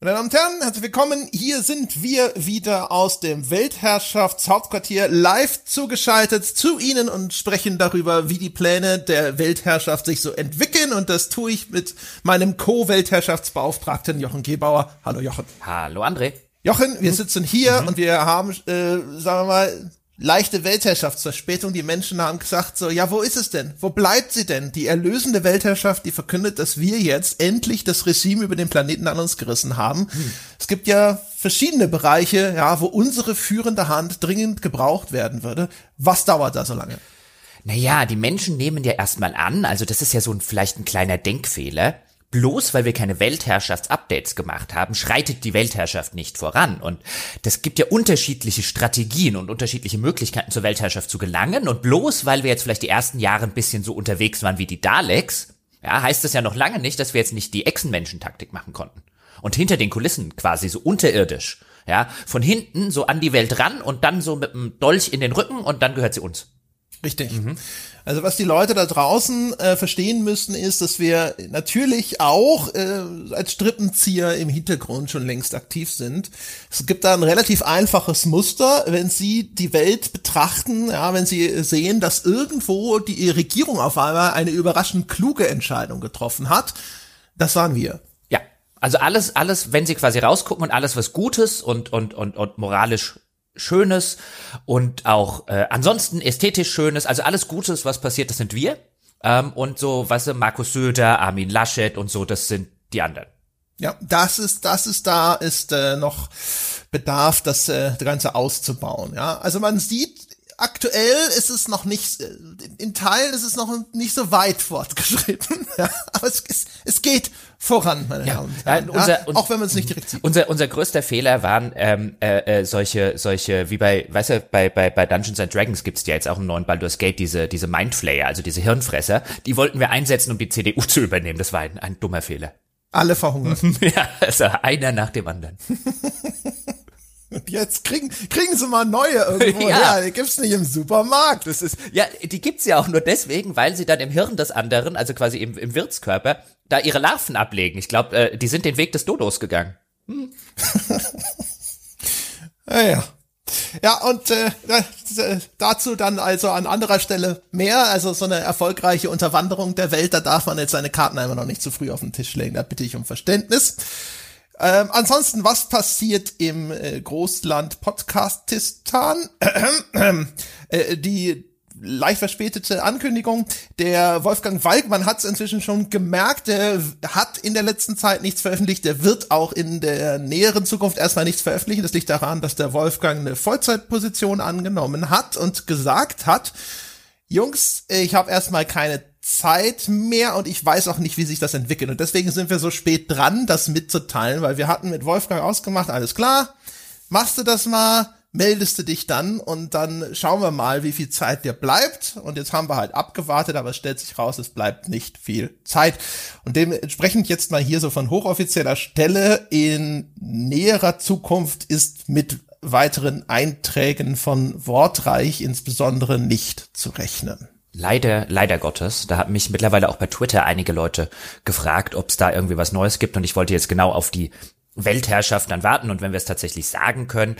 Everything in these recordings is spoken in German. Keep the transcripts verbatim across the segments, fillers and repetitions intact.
Meine Damen und Herren, herzlich willkommen. Hier sind wir wieder aus dem Weltherrschaftshauptquartier live zugeschaltet zu Ihnen und sprechen darüber, wie die Pläne der Weltherrschaft sich so entwickeln. Und das tue ich mit meinem Co-Weltherrschaftsbeauftragten Jochen Gebauer. Hallo Jochen. Hallo André. Jochen, wir sitzen hier mhm. und wir haben, äh, sagen wir mal, leichte Weltherrschaftsverspätung. Die Menschen haben gesagt so, ja, wo ist es denn? Wo bleibt sie denn? Die erlösende Weltherrschaft, die verkündet, dass wir jetzt endlich das Regime über den Planeten an uns gerissen haben. Hm. Es gibt ja verschiedene Bereiche, ja, wo unsere führende Hand dringend gebraucht werden würde. Was dauert da so lange? Naja, die Menschen nehmen ja erstmal an, also das ist ja so ein, vielleicht ein kleiner Denkfehler. Bloß weil wir keine Weltherrschaftsupdates gemacht haben, schreitet die Weltherrschaft nicht voran. Und das gibt ja unterschiedliche Strategien und unterschiedliche Möglichkeiten, zur Weltherrschaft zu gelangen. Und bloß weil wir jetzt vielleicht die ersten Jahre ein bisschen so unterwegs waren wie die Daleks, ja, heißt das ja noch lange nicht, dass wir jetzt nicht die Echsenmenschen-Taktik machen konnten. Und hinter den Kulissen quasi so unterirdisch, ja, von hinten so an die Welt ran und dann so mit dem Dolch in den Rücken und dann gehört sie uns. Richtig. Mhm. Also was die Leute da draußen äh, verstehen müssen, ist, dass wir natürlich auch äh, als Strippenzieher im Hintergrund schon längst aktiv sind. Es gibt da ein relativ einfaches Muster, wenn sie die Welt betrachten, ja, wenn sie sehen, dass irgendwo die Regierung auf einmal eine überraschend kluge Entscheidung getroffen hat. Das waren wir. Ja, also alles, alles, wenn sie quasi rausgucken und alles, was Gutes und und und und moralisch Schönes und auch äh, ansonsten ästhetisch Schönes, also alles Gutes, was passiert, das sind wir. Ähm, und so, weißt du, Markus Söder, Armin Laschet und so, das sind die anderen. Ja, das ist, das ist da, ist äh, noch Bedarf, das äh, Ganze auszubauen. Ja, also man sieht, aktuell ist es noch nicht, in Teilen ist es noch nicht so weit fortgeschritten, ja, aber es, es, es geht voran, meine ja, Damen und Herren, unser, ja, auch wenn man es nicht direkt sieht. Unser, unser größter Fehler waren ähm, äh, äh, solche, solche, wie bei, weißt du, bei, bei, bei Dungeons and Dragons gibt's ja jetzt auch einen neuen Baldur's Gate, diese, diese Mindflayer, also diese Hirnfresser, die wollten wir einsetzen, um die C D U zu übernehmen, das war ein, ein dummer Fehler. Alle verhungern. Ja, also einer nach dem anderen. Jetzt kriegen kriegen sie mal neue irgendwo. Ja, her. Die gibt's nicht im Supermarkt. Das ist ja, die gibt's ja auch nur deswegen, weil sie dann im Hirn des anderen, also quasi im, im Wirtskörper, da ihre Larven ablegen. Ich glaube, äh, die sind den Weg des Dodos gegangen. Hm. ja, ja. Ja, und äh, dazu dann also an anderer Stelle mehr, also so eine erfolgreiche Unterwanderung der Welt, da darf man jetzt seine Karten einfach noch nicht zu früh auf den Tisch legen, da bitte ich um Verständnis. Ähm, ansonsten, was passiert im äh, Großland-Podcastistan? Äh, äh, die leicht verspätete Ankündigung, der Wolfgang Walkmann hat es inzwischen schon gemerkt, der hat in der letzten Zeit nichts veröffentlicht, der wird auch in der näheren Zukunft erstmal nichts veröffentlichen. Das liegt daran, dass der Wolfgang eine Vollzeitposition angenommen hat und gesagt hat, Jungs, ich habe erstmal keine Zeit mehr und ich weiß auch nicht, wie sich das entwickelt. Und deswegen sind wir so spät dran, das mitzuteilen, weil wir hatten mit Wolfgang ausgemacht, alles klar, machst du das mal, meldest du dich dann und dann schauen wir mal, wie viel Zeit dir bleibt. Und jetzt haben wir halt abgewartet, aber es stellt sich raus, es bleibt nicht viel Zeit. Und dementsprechend jetzt mal hier so von hochoffizieller Stelle, in näherer Zukunft ist mit weiteren Einträgen von Wortreich insbesondere nicht zu rechnen. Leider, leider Gottes. Da haben mich mittlerweile auch bei Twitter einige Leute gefragt, ob es da irgendwie was Neues gibt. Und ich wollte jetzt genau auf die Weltherrschaft dann warten. Und wenn wir es tatsächlich sagen können,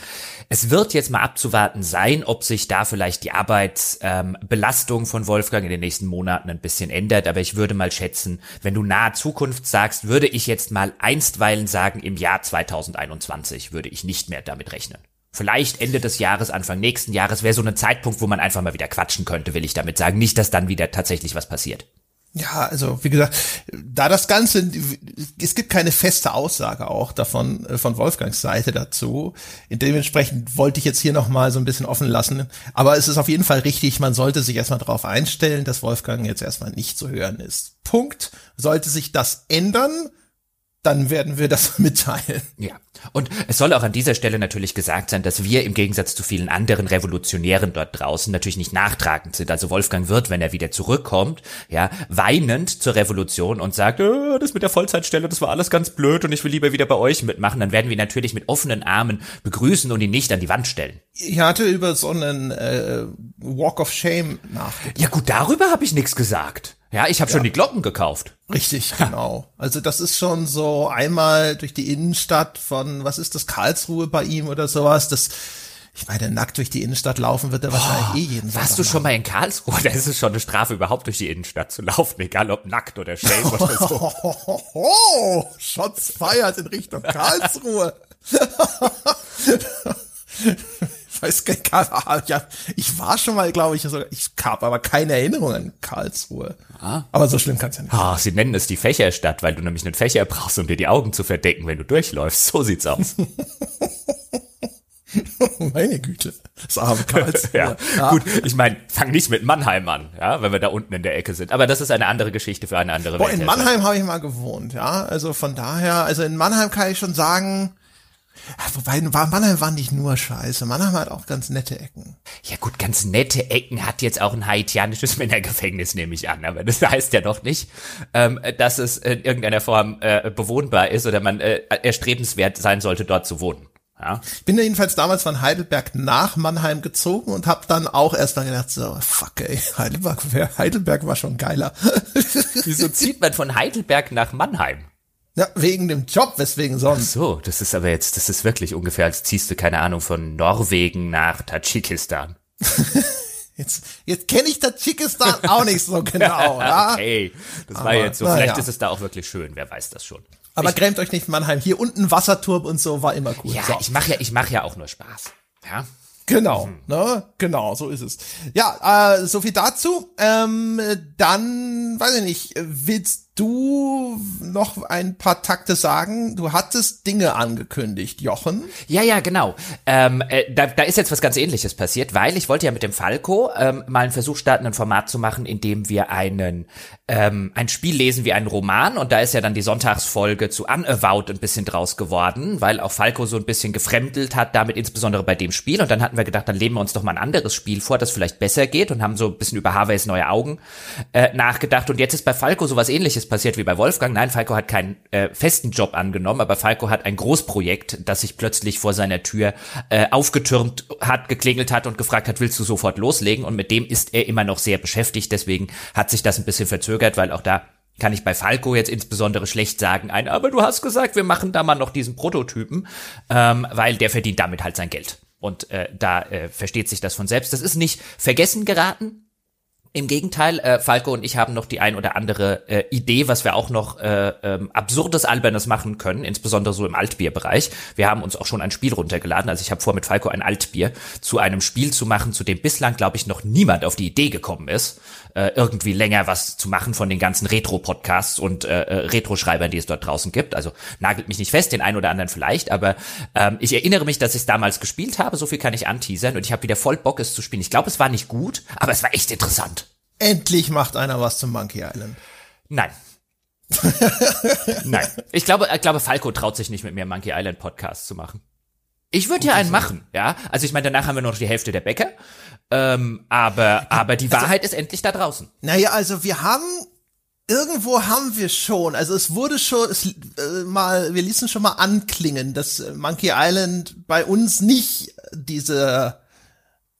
es wird jetzt mal abzuwarten sein, ob sich da vielleicht die Arbeitsbelastung ähm, von Wolfgang in den nächsten Monaten ein bisschen ändert. Aber ich würde mal schätzen, wenn du nahe Zukunft sagst, würde ich jetzt mal einstweilen sagen, im Jahr zwanzig einundzwanzig würde ich nicht mehr damit rechnen. Vielleicht Ende des Jahres, Anfang nächsten Jahres wäre so ein Zeitpunkt, wo man einfach mal wieder quatschen könnte, will ich damit sagen. Nicht, dass dann wieder tatsächlich was passiert. Ja, also wie gesagt, da das Ganze, es gibt keine feste Aussage auch davon von Wolfgangs Seite dazu. Dementsprechend wollte ich jetzt hier nochmal so ein bisschen offen lassen. Aber es ist auf jeden Fall richtig, man sollte sich erstmal darauf einstellen, dass Wolfgang jetzt erstmal nicht zu hören ist. Punkt. Sollte sich das ändern, dann werden wir das mitteilen. Ja, und es soll auch an dieser Stelle natürlich gesagt sein, dass wir im Gegensatz zu vielen anderen Revolutionären dort draußen natürlich nicht nachtragend sind. Also Wolfgang wird, wenn er wieder zurückkommt, ja, weinend zur Revolution und sagt, äh, das mit der Vollzeitstelle, das war alles ganz blöd und ich will lieber wieder bei euch mitmachen, dann werden wir natürlich mit offenen Armen begrüßen und ihn nicht an die Wand stellen. Ich hatte über so einen äh, Walk of Shame nachgedacht. Ja gut, darüber habe ich nichts gesagt. Ja, ich habe ja. schon die Glocken gekauft. Richtig, genau. Also das ist schon so einmal durch die Innenstadt von, was ist das, Karlsruhe bei ihm oder sowas. Das, ich meine, nackt durch die Innenstadt laufen wird er wahrscheinlich eh jeden Tag. Warst du schon mal in Karlsruhe? Da ist es schon eine Strafe, überhaupt durch die Innenstadt zu laufen, egal ob nackt oder schön oder so. Oh, Shots feiert in Richtung Karlsruhe. Ich weiß gar nicht, ich war schon mal, glaube ich, ich habe aber keine Erinnerung an Karlsruhe. Ah. Aber so schlimm kann es ja nicht sein. Ah, sie nennen es die Fächerstadt, weil du nämlich einen Fächer brauchst, um dir die Augen zu verdecken, wenn du durchläufst. So sieht's aus. Meine Güte, das arme Karlsruhe. ja. ja, gut, ich meine, fang nicht mit Mannheim an, ja, wenn wir da unten in der Ecke sind. Aber das ist eine andere Geschichte für eine andere Boah, Welt. In Mannheim habe ich mal gewohnt, ja, also von daher, also in Mannheim kann ich schon sagen, wobei, Mannheim war nicht nur scheiße, Mannheim hat auch ganz nette Ecken. Ja gut, ganz nette Ecken hat jetzt auch ein haitianisches Männergefängnis, nehme ich an, aber das heißt ja doch nicht, ähm, dass es in irgendeiner Form äh, bewohnbar ist oder man äh, erstrebenswert sein sollte, dort zu wohnen. Ja. Ich bin ja jedenfalls damals von Heidelberg nach Mannheim gezogen und habe dann auch erst mal gedacht, so fuck ey, Heidelberg, Heidelberg war schon geiler. Wieso zieht man von Heidelberg nach Mannheim? Ja, wegen dem Job, weswegen sonst. Ach so, das ist aber jetzt, das ist wirklich ungefähr, als ziehst du, keine Ahnung, von Norwegen nach Tadschikistan. Jetzt, jetzt kenne ich Tadschikistan auch nicht so genau, ja? Okay, das aber, war jetzt so, vielleicht ja. ist es da auch wirklich schön, wer weiß das schon. Aber ich, grämt euch nicht, Mannheim, hier unten Wasserturm und so war immer cool. Ja, so. ich mache ja, ich mache ja auch nur Spaß, ja. Genau, mhm. ne, genau, so ist es. Ja, äh, so viel dazu. Ähm, dann, weiß ich nicht, willst du noch ein paar Takte sagen? Du hattest Dinge angekündigt, Jochen. Ja, ja, genau. Ähm, äh, da, da ist jetzt was ganz Ähnliches passiert, weil ich wollte ja mit dem Falco ähm, mal einen Versuch starten, ein Format zu machen, in dem wir einen ähm, ein Spiel lesen wie einen Roman. Und da ist ja dann die Sonntagsfolge zu Unavowed ein bisschen draus geworden, weil auch Falco so ein bisschen gefremdelt hat, damit insbesondere bei dem Spiel. Und dann hatten wir gedacht, dann leben wir uns doch mal ein anderes Spiel vor, das vielleicht besser geht, und haben so ein bisschen über Harveys neue Augen äh, nachgedacht. Und jetzt ist bei Falco sowas Ähnliches passiert wie bei Wolfgang. Nein, Falco hat keinen äh, festen Job angenommen, aber Falco hat ein Großprojekt, das sich plötzlich vor seiner Tür äh, aufgetürmt hat, geklingelt hat und gefragt hat, willst du sofort loslegen? Und mit dem ist er immer noch sehr beschäftigt. Deswegen hat sich das ein bisschen verzögert, weil auch da kann ich bei Falco jetzt insbesondere schlecht sagen, ein, aber du hast gesagt, wir machen da mal noch diesen Prototypen, ähm, weil der verdient damit halt sein Geld. Und äh, da äh, versteht sich das von selbst. Das ist nicht vergessen geraten. Im Gegenteil, äh, Falco und ich haben noch die ein oder andere äh, Idee, was wir auch noch äh, ähm, absurdes, albernes machen können, insbesondere so im Altbierbereich. Wir haben uns auch schon ein Spiel runtergeladen. Also ich habe vor, mit Falco ein Altbier zu einem Spiel zu machen, zu dem bislang, glaube ich, noch niemand auf die Idee gekommen ist, äh, irgendwie länger was zu machen von den ganzen Retro-Podcasts und äh, Retro-Schreibern, die es dort draußen gibt. Also nagelt mich nicht fest, den einen oder anderen vielleicht, aber ähm, ich erinnere mich, dass ich es damals gespielt habe. So viel kann ich anteasern und ich habe wieder voll Bock, es zu spielen. Ich glaube, es war nicht gut, aber es war echt interessant. Endlich macht einer was zum Monkey Island. Nein. Nein. Ich glaube, ich glaube, Falco traut sich nicht, mit mir Monkey Island Podcast zu machen. Ich würde ja einen machen, ja. Also ich meine, danach haben wir noch die Hälfte der Bäcker. Ähm, aber, aber die Wahrheit also, ist endlich da draußen. Naja, also wir haben, irgendwo haben wir schon, also es wurde schon, es, äh, mal, wir ließen schon mal anklingen, dass Monkey Island bei uns nicht diese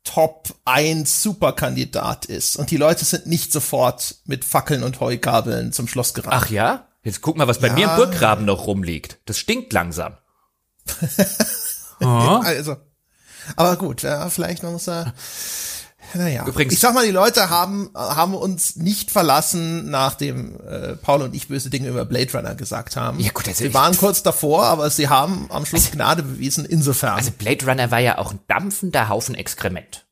Top eins Superkandidat ist. Und die Leute sind nicht sofort mit Fackeln und Heugabeln zum Schloss gerannt. Ach ja? Jetzt guck mal, was bei ja. mir im Burggraben noch rumliegt. Das stinkt langsam. oh. Also, aber gut, ja, vielleicht man muss da, naja. Übrigens, ich sag mal, die Leute haben haben uns nicht verlassen, nachdem äh, Paul und ich böse Dinge über Blade Runner gesagt haben. Ja, gut, also sie waren kurz davor, aber sie haben am Schluss also, Gnade bewiesen, insofern. Also Blade Runner war ja auch ein dampfender Haufen Exkrement.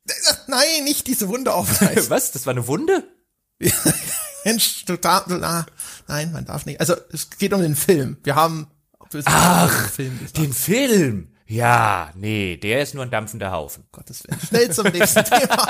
Nein, nicht diese Wunde aufreißen. Was? Das war eine Wunde? Mensch, total, na, nein, man darf nicht. Also es geht um den Film. Wir haben böse Ach, Film den Film. Ja, nee, der ist nur ein dampfender Haufen. Gottes Willen. Schnell zum nächsten Thema,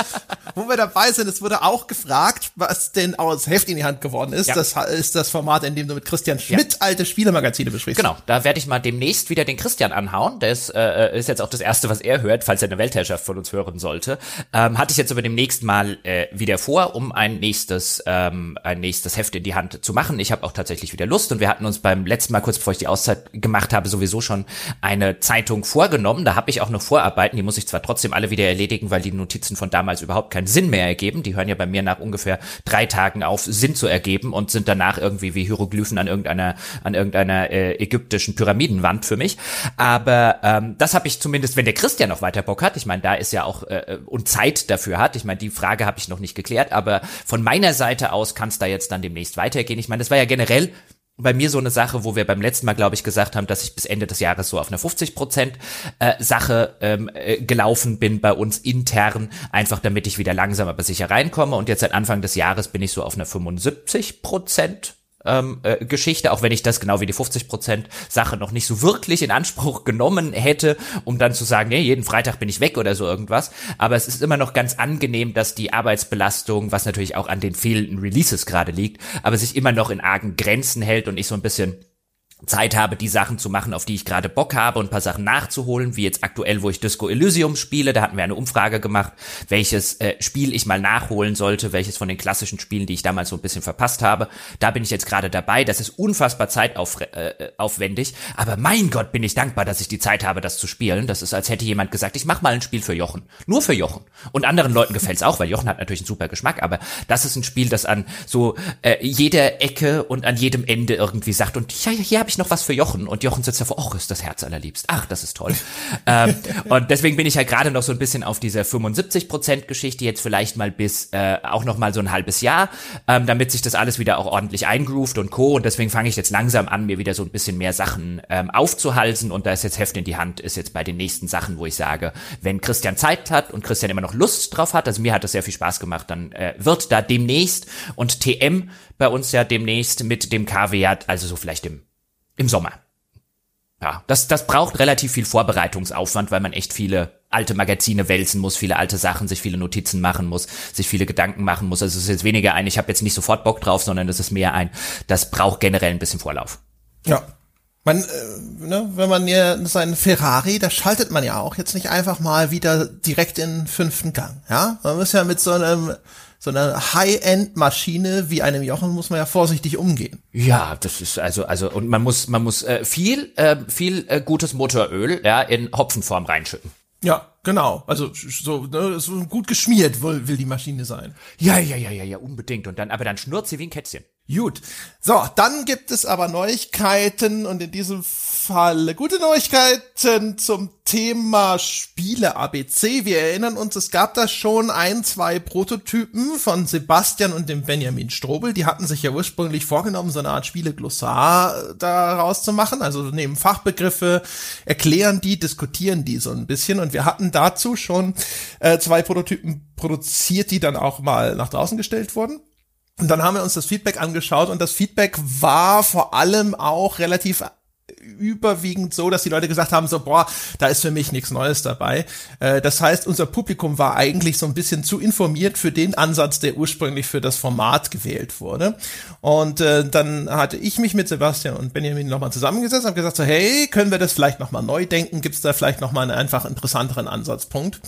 wo wir dabei sind. Es wurde auch gefragt, was denn aus Heft in die Hand geworden ist. Ja. Das ist das Format, in dem du mit Christian Schmidt ja. alte Spielemagazine besprichst. Genau, da werde ich mal demnächst wieder den Christian anhauen. Das äh, ist jetzt auch das Erste, was er hört, falls er eine Weltherrschaft von uns hören sollte. Ähm, hatte ich jetzt aber demnächst mal äh, wieder vor, um ein nächstes ähm, ein nächstes Heft in die Hand zu machen. Ich habe auch tatsächlich wieder Lust und wir hatten uns beim letzten Mal, kurz bevor ich die Auszeit gemacht habe, sowieso schon eine Zeitung vorgenommen, da habe ich auch noch Vorarbeiten, die muss ich zwar trotzdem alle wieder erledigen, weil die Notizen von damals überhaupt keinen Sinn mehr ergeben, die hören ja bei mir nach ungefähr drei Tagen auf, Sinn zu ergeben und sind danach irgendwie wie Hieroglyphen an irgendeiner an irgendeiner äh, ägyptischen Pyramidenwand für mich, aber ähm, das habe ich zumindest, wenn der Christian noch weiter Bock hat, ich meine, da ist ja auch äh, und Zeit dafür hat, ich meine, die Frage habe ich noch nicht geklärt, aber von meiner Seite aus kann es da jetzt dann demnächst weitergehen, ich meine, das war ja generell bei mir so eine Sache, wo wir beim letzten Mal, glaube ich, gesagt haben, dass ich bis Ende des Jahres so auf einer fünfzig Prozent äh, Sache ähm, äh, gelaufen bin bei uns intern, einfach damit ich wieder langsam aber sicher reinkomme und jetzt seit Anfang des Jahres bin ich so auf einer fünfundsiebzig Prozent ähm, äh, Geschichte, auch wenn ich das genau wie die fünfzig Prozent Sache noch nicht so wirklich in Anspruch genommen hätte, um dann zu sagen, nee, jeden Freitag bin ich weg oder so irgendwas, aber es ist immer noch ganz angenehm, dass die Arbeitsbelastung, was natürlich auch an den fehlenden Releases gerade liegt, aber sich immer noch in argen Grenzen hält und ich so ein bisschen Zeit habe, die Sachen zu machen, auf die ich gerade Bock habe und ein paar Sachen nachzuholen, wie jetzt aktuell, wo ich Disco Elysium spiele, da hatten wir eine Umfrage gemacht, welches äh, Spiel ich mal nachholen sollte, welches von den klassischen Spielen, die ich damals so ein bisschen verpasst habe, da bin ich jetzt gerade dabei, das ist unfassbar zeitaufwendig, äh, aber mein Gott, bin ich dankbar, dass ich die Zeit habe, das zu spielen, das ist, als hätte jemand gesagt, ich mach mal ein Spiel für Jochen, nur für Jochen und anderen Leuten gefällt's auch, weil Jochen hat natürlich einen super Geschmack, aber das ist ein Spiel, das an so äh, jeder Ecke und an jedem Ende irgendwie sagt und ja, ja, ich noch was für Jochen und Jochen sitzt davor, ach, ist das Herz allerliebst, ach, das ist toll. ähm, und deswegen bin ich ja halt gerade noch so ein bisschen auf dieser fünfundsiebzig Prozent Geschichte, jetzt vielleicht mal bis äh, auch noch mal so ein halbes Jahr, ähm, damit sich das alles wieder auch ordentlich eingroovt und co. Und deswegen fange ich jetzt langsam an, mir wieder so ein bisschen mehr Sachen ähm, aufzuhalsen und da ist jetzt Heft in die Hand, ist jetzt bei den nächsten Sachen, wo ich sage, wenn Christian Zeit hat und Christian immer noch Lust drauf hat, also mir hat das sehr viel Spaß gemacht, dann äh, wird da demnächst und T M bei uns ja demnächst mit dem K W, also so vielleicht dem Im Sommer. Ja, das, das braucht relativ viel Vorbereitungsaufwand, weil man echt viele alte Magazine wälzen muss, viele alte Sachen, sich viele Notizen machen muss, sich viele Gedanken machen muss. Also es ist jetzt weniger ein, ich habe jetzt nicht sofort Bock drauf, sondern es ist mehr ein, das braucht generell ein bisschen Vorlauf. Ja, man, äh, ne, wenn man ja seinen Ferrari, da schaltet man ja auch jetzt nicht einfach mal wieder direkt in fünften Gang. Ja, man muss ja mit so einem so eine High-End-Maschine wie einem Jochen muss man ja vorsichtig umgehen. Ja, das ist also also und man muss man muss äh, viel äh, viel äh, gutes Motoröl ja in Hopfenform reinschütten. Ja, genau. Also so, ne, so gut geschmiert will, will die Maschine sein. Ja, ja, ja, ja, ja, unbedingt. Und dann aber dann schnurrt sie wie ein Kätzchen. Gut. So, dann gibt es aber Neuigkeiten und in diesem Fall gute Neuigkeiten zum Thema Spiele-A B C. Wir erinnern uns, es gab da schon ein, zwei Prototypen von Sebastian und dem Benjamin Strobel. Die hatten sich ja ursprünglich vorgenommen, so eine Art Spiele-Glossar daraus zu machen. Also nehmen Fachbegriffe, erklären die, diskutieren die so ein bisschen. Und wir hatten dazu schon äh, zwei Prototypen produziert, die dann auch mal nach draußen gestellt wurden. Und dann haben wir uns das Feedback angeschaut und das Feedback war vor allem auch relativ überwiegend so, dass die Leute gesagt haben, so, boah, da ist für mich nichts Neues dabei. Äh, das heißt, unser Publikum war eigentlich so ein bisschen zu informiert für den Ansatz, der ursprünglich für das Format gewählt wurde. Und äh, dann hatte ich mich mit Sebastian und Benjamin nochmal zusammengesetzt und habe gesagt, so, hey, können wir das vielleicht nochmal neu denken? Gibt es da vielleicht nochmal einen einfach interessanteren Ansatzpunkt?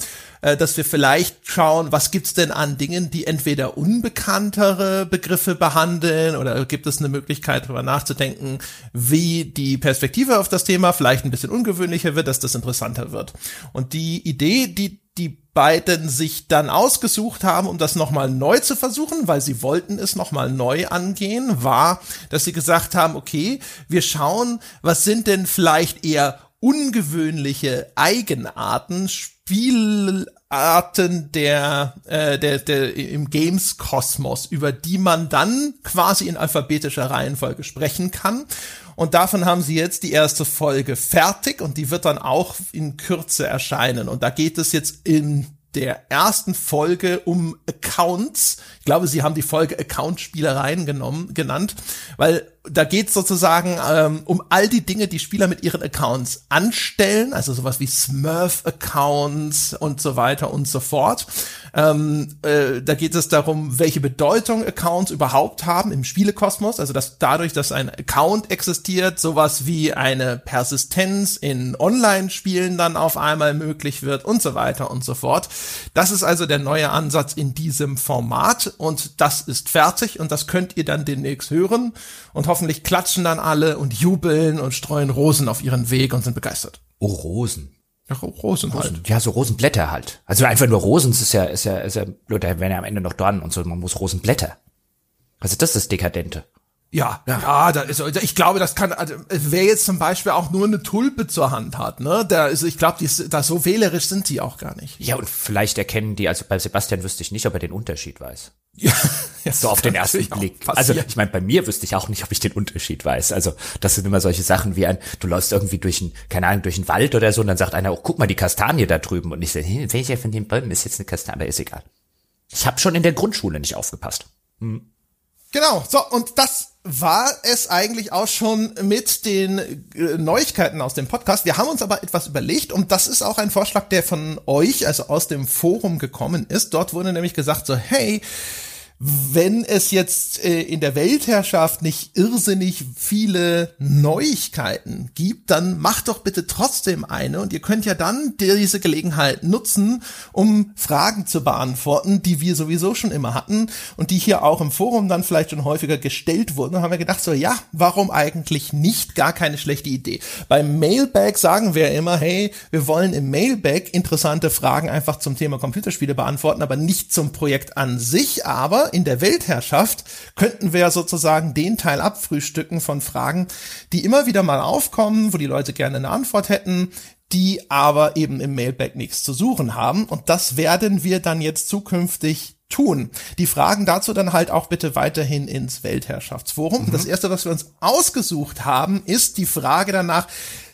Äh, dass wir vielleicht schauen, was gibt's denn an Dingen, die entweder unbekanntere Begriffe behandeln oder gibt es eine Möglichkeit, darüber nachzudenken, wie die Perspektive auf das Thema vielleicht ein bisschen ungewöhnlicher wird, dass das interessanter wird. Und die Idee, die die beiden sich dann ausgesucht haben, um das nochmal neu zu versuchen, weil sie wollten es nochmal neu angehen, war, dass sie gesagt haben, okay, wir schauen, was sind denn vielleicht eher ungewöhnliche Eigenarten, Spielarten der, äh, der, der im Games-Kosmos, über die man dann quasi in alphabetischer Reihenfolge sprechen kann. Und davon haben sie jetzt die erste Folge fertig und die wird dann auch in Kürze erscheinen. Und da geht es jetzt in der ersten Folge um Accounts. Ich glaube, sie haben die Folge Account-Spielereien genommen, genannt, weil da geht's sozusagen ähm, um all die Dinge, die Spieler mit ihren Accounts anstellen, also sowas wie Smurf-Accounts und so weiter und so fort. Ähm, äh, da geht es darum, welche Bedeutung Accounts überhaupt haben im Spielekosmos, also dass dadurch, dass ein Account existiert, sowas wie eine Persistenz in Online-Spielen dann auf einmal möglich wird und so weiter und so fort. Das ist also der neue Ansatz in diesem Format und das ist fertig und das könnt ihr dann demnächst hören und hoffentlich klatschen dann alle und jubeln und streuen Rosen auf ihren Weg und sind begeistert. Oh, Rosen. Ja, Rosen, Rosen halt. Ja, so Rosenblätter halt. Also einfach nur Rosen, das ist ja, ist ja, ist ja blöd, da wären ja am Ende noch dran und so, man muss Rosenblätter. Also das ist das Dekadente. Ja, ja, ja da ist, ich glaube, das kann, also, wer jetzt zum Beispiel auch nur eine Tulpe zur Hand hat, ne, da ist, ich glaube, die, da so wählerisch sind die auch gar nicht. Ja, und vielleicht erkennen die, also bei Sebastian wüsste ich nicht, ob er den Unterschied weiß. Ja, so auf den ersten Blick. Also ich meine, bei mir wüsste ich auch nicht, ob ich den Unterschied weiß. Also das sind immer solche Sachen wie ein, du läufst irgendwie durch einen, keine Ahnung, durch einen Wald oder so und dann sagt einer, oh, guck mal, die Kastanie da drüben. Und ich sage, hey, welcher von den Bäumen ist jetzt eine Kastanie? Aber ist egal. Ich habe schon in der Grundschule nicht aufgepasst. Hm. Genau, so, und das war es eigentlich auch schon mit den äh, Neuigkeiten aus dem Podcast. Wir haben uns aber etwas überlegt, und das ist auch ein Vorschlag, der von euch, also aus dem Forum gekommen ist. Dort wurde nämlich gesagt so, hey, wenn es jetzt äh, in der Weltherrschaft nicht irrsinnig viele Neuigkeiten gibt, dann macht doch bitte trotzdem eine, und ihr könnt ja dann diese Gelegenheit nutzen, um Fragen zu beantworten, die wir sowieso schon immer hatten und die hier auch im Forum dann vielleicht schon häufiger gestellt wurden. Da haben wir gedacht so, ja, warum eigentlich nicht? Gar keine schlechte Idee. Beim Mailbag sagen wir immer, hey, wir wollen im Mailbag interessante Fragen einfach zum Thema Computerspiele beantworten, aber nicht zum Projekt an sich, aber in der Weltherrschaft könnten wir sozusagen den Teil abfrühstücken von Fragen, die immer wieder mal aufkommen, wo die Leute gerne eine Antwort hätten, die aber eben im Mailbag nichts zu suchen haben. Und das werden wir dann jetzt zukünftig tun. Die Fragen dazu dann halt auch bitte weiterhin ins Weltherrschaftsforum. Mhm. Das erste, was wir uns ausgesucht haben, ist die Frage danach,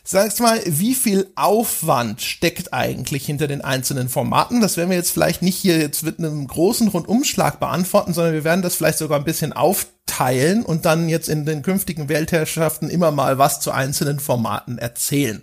sag's mal, wie viel Aufwand steckt eigentlich hinter den einzelnen Formaten? Das werden wir jetzt vielleicht nicht hier jetzt mit einem großen Rundumschlag beantworten, sondern wir werden das vielleicht sogar ein bisschen aufteilen und dann jetzt in den künftigen Weltherrschaften immer mal was zu einzelnen Formaten erzählen.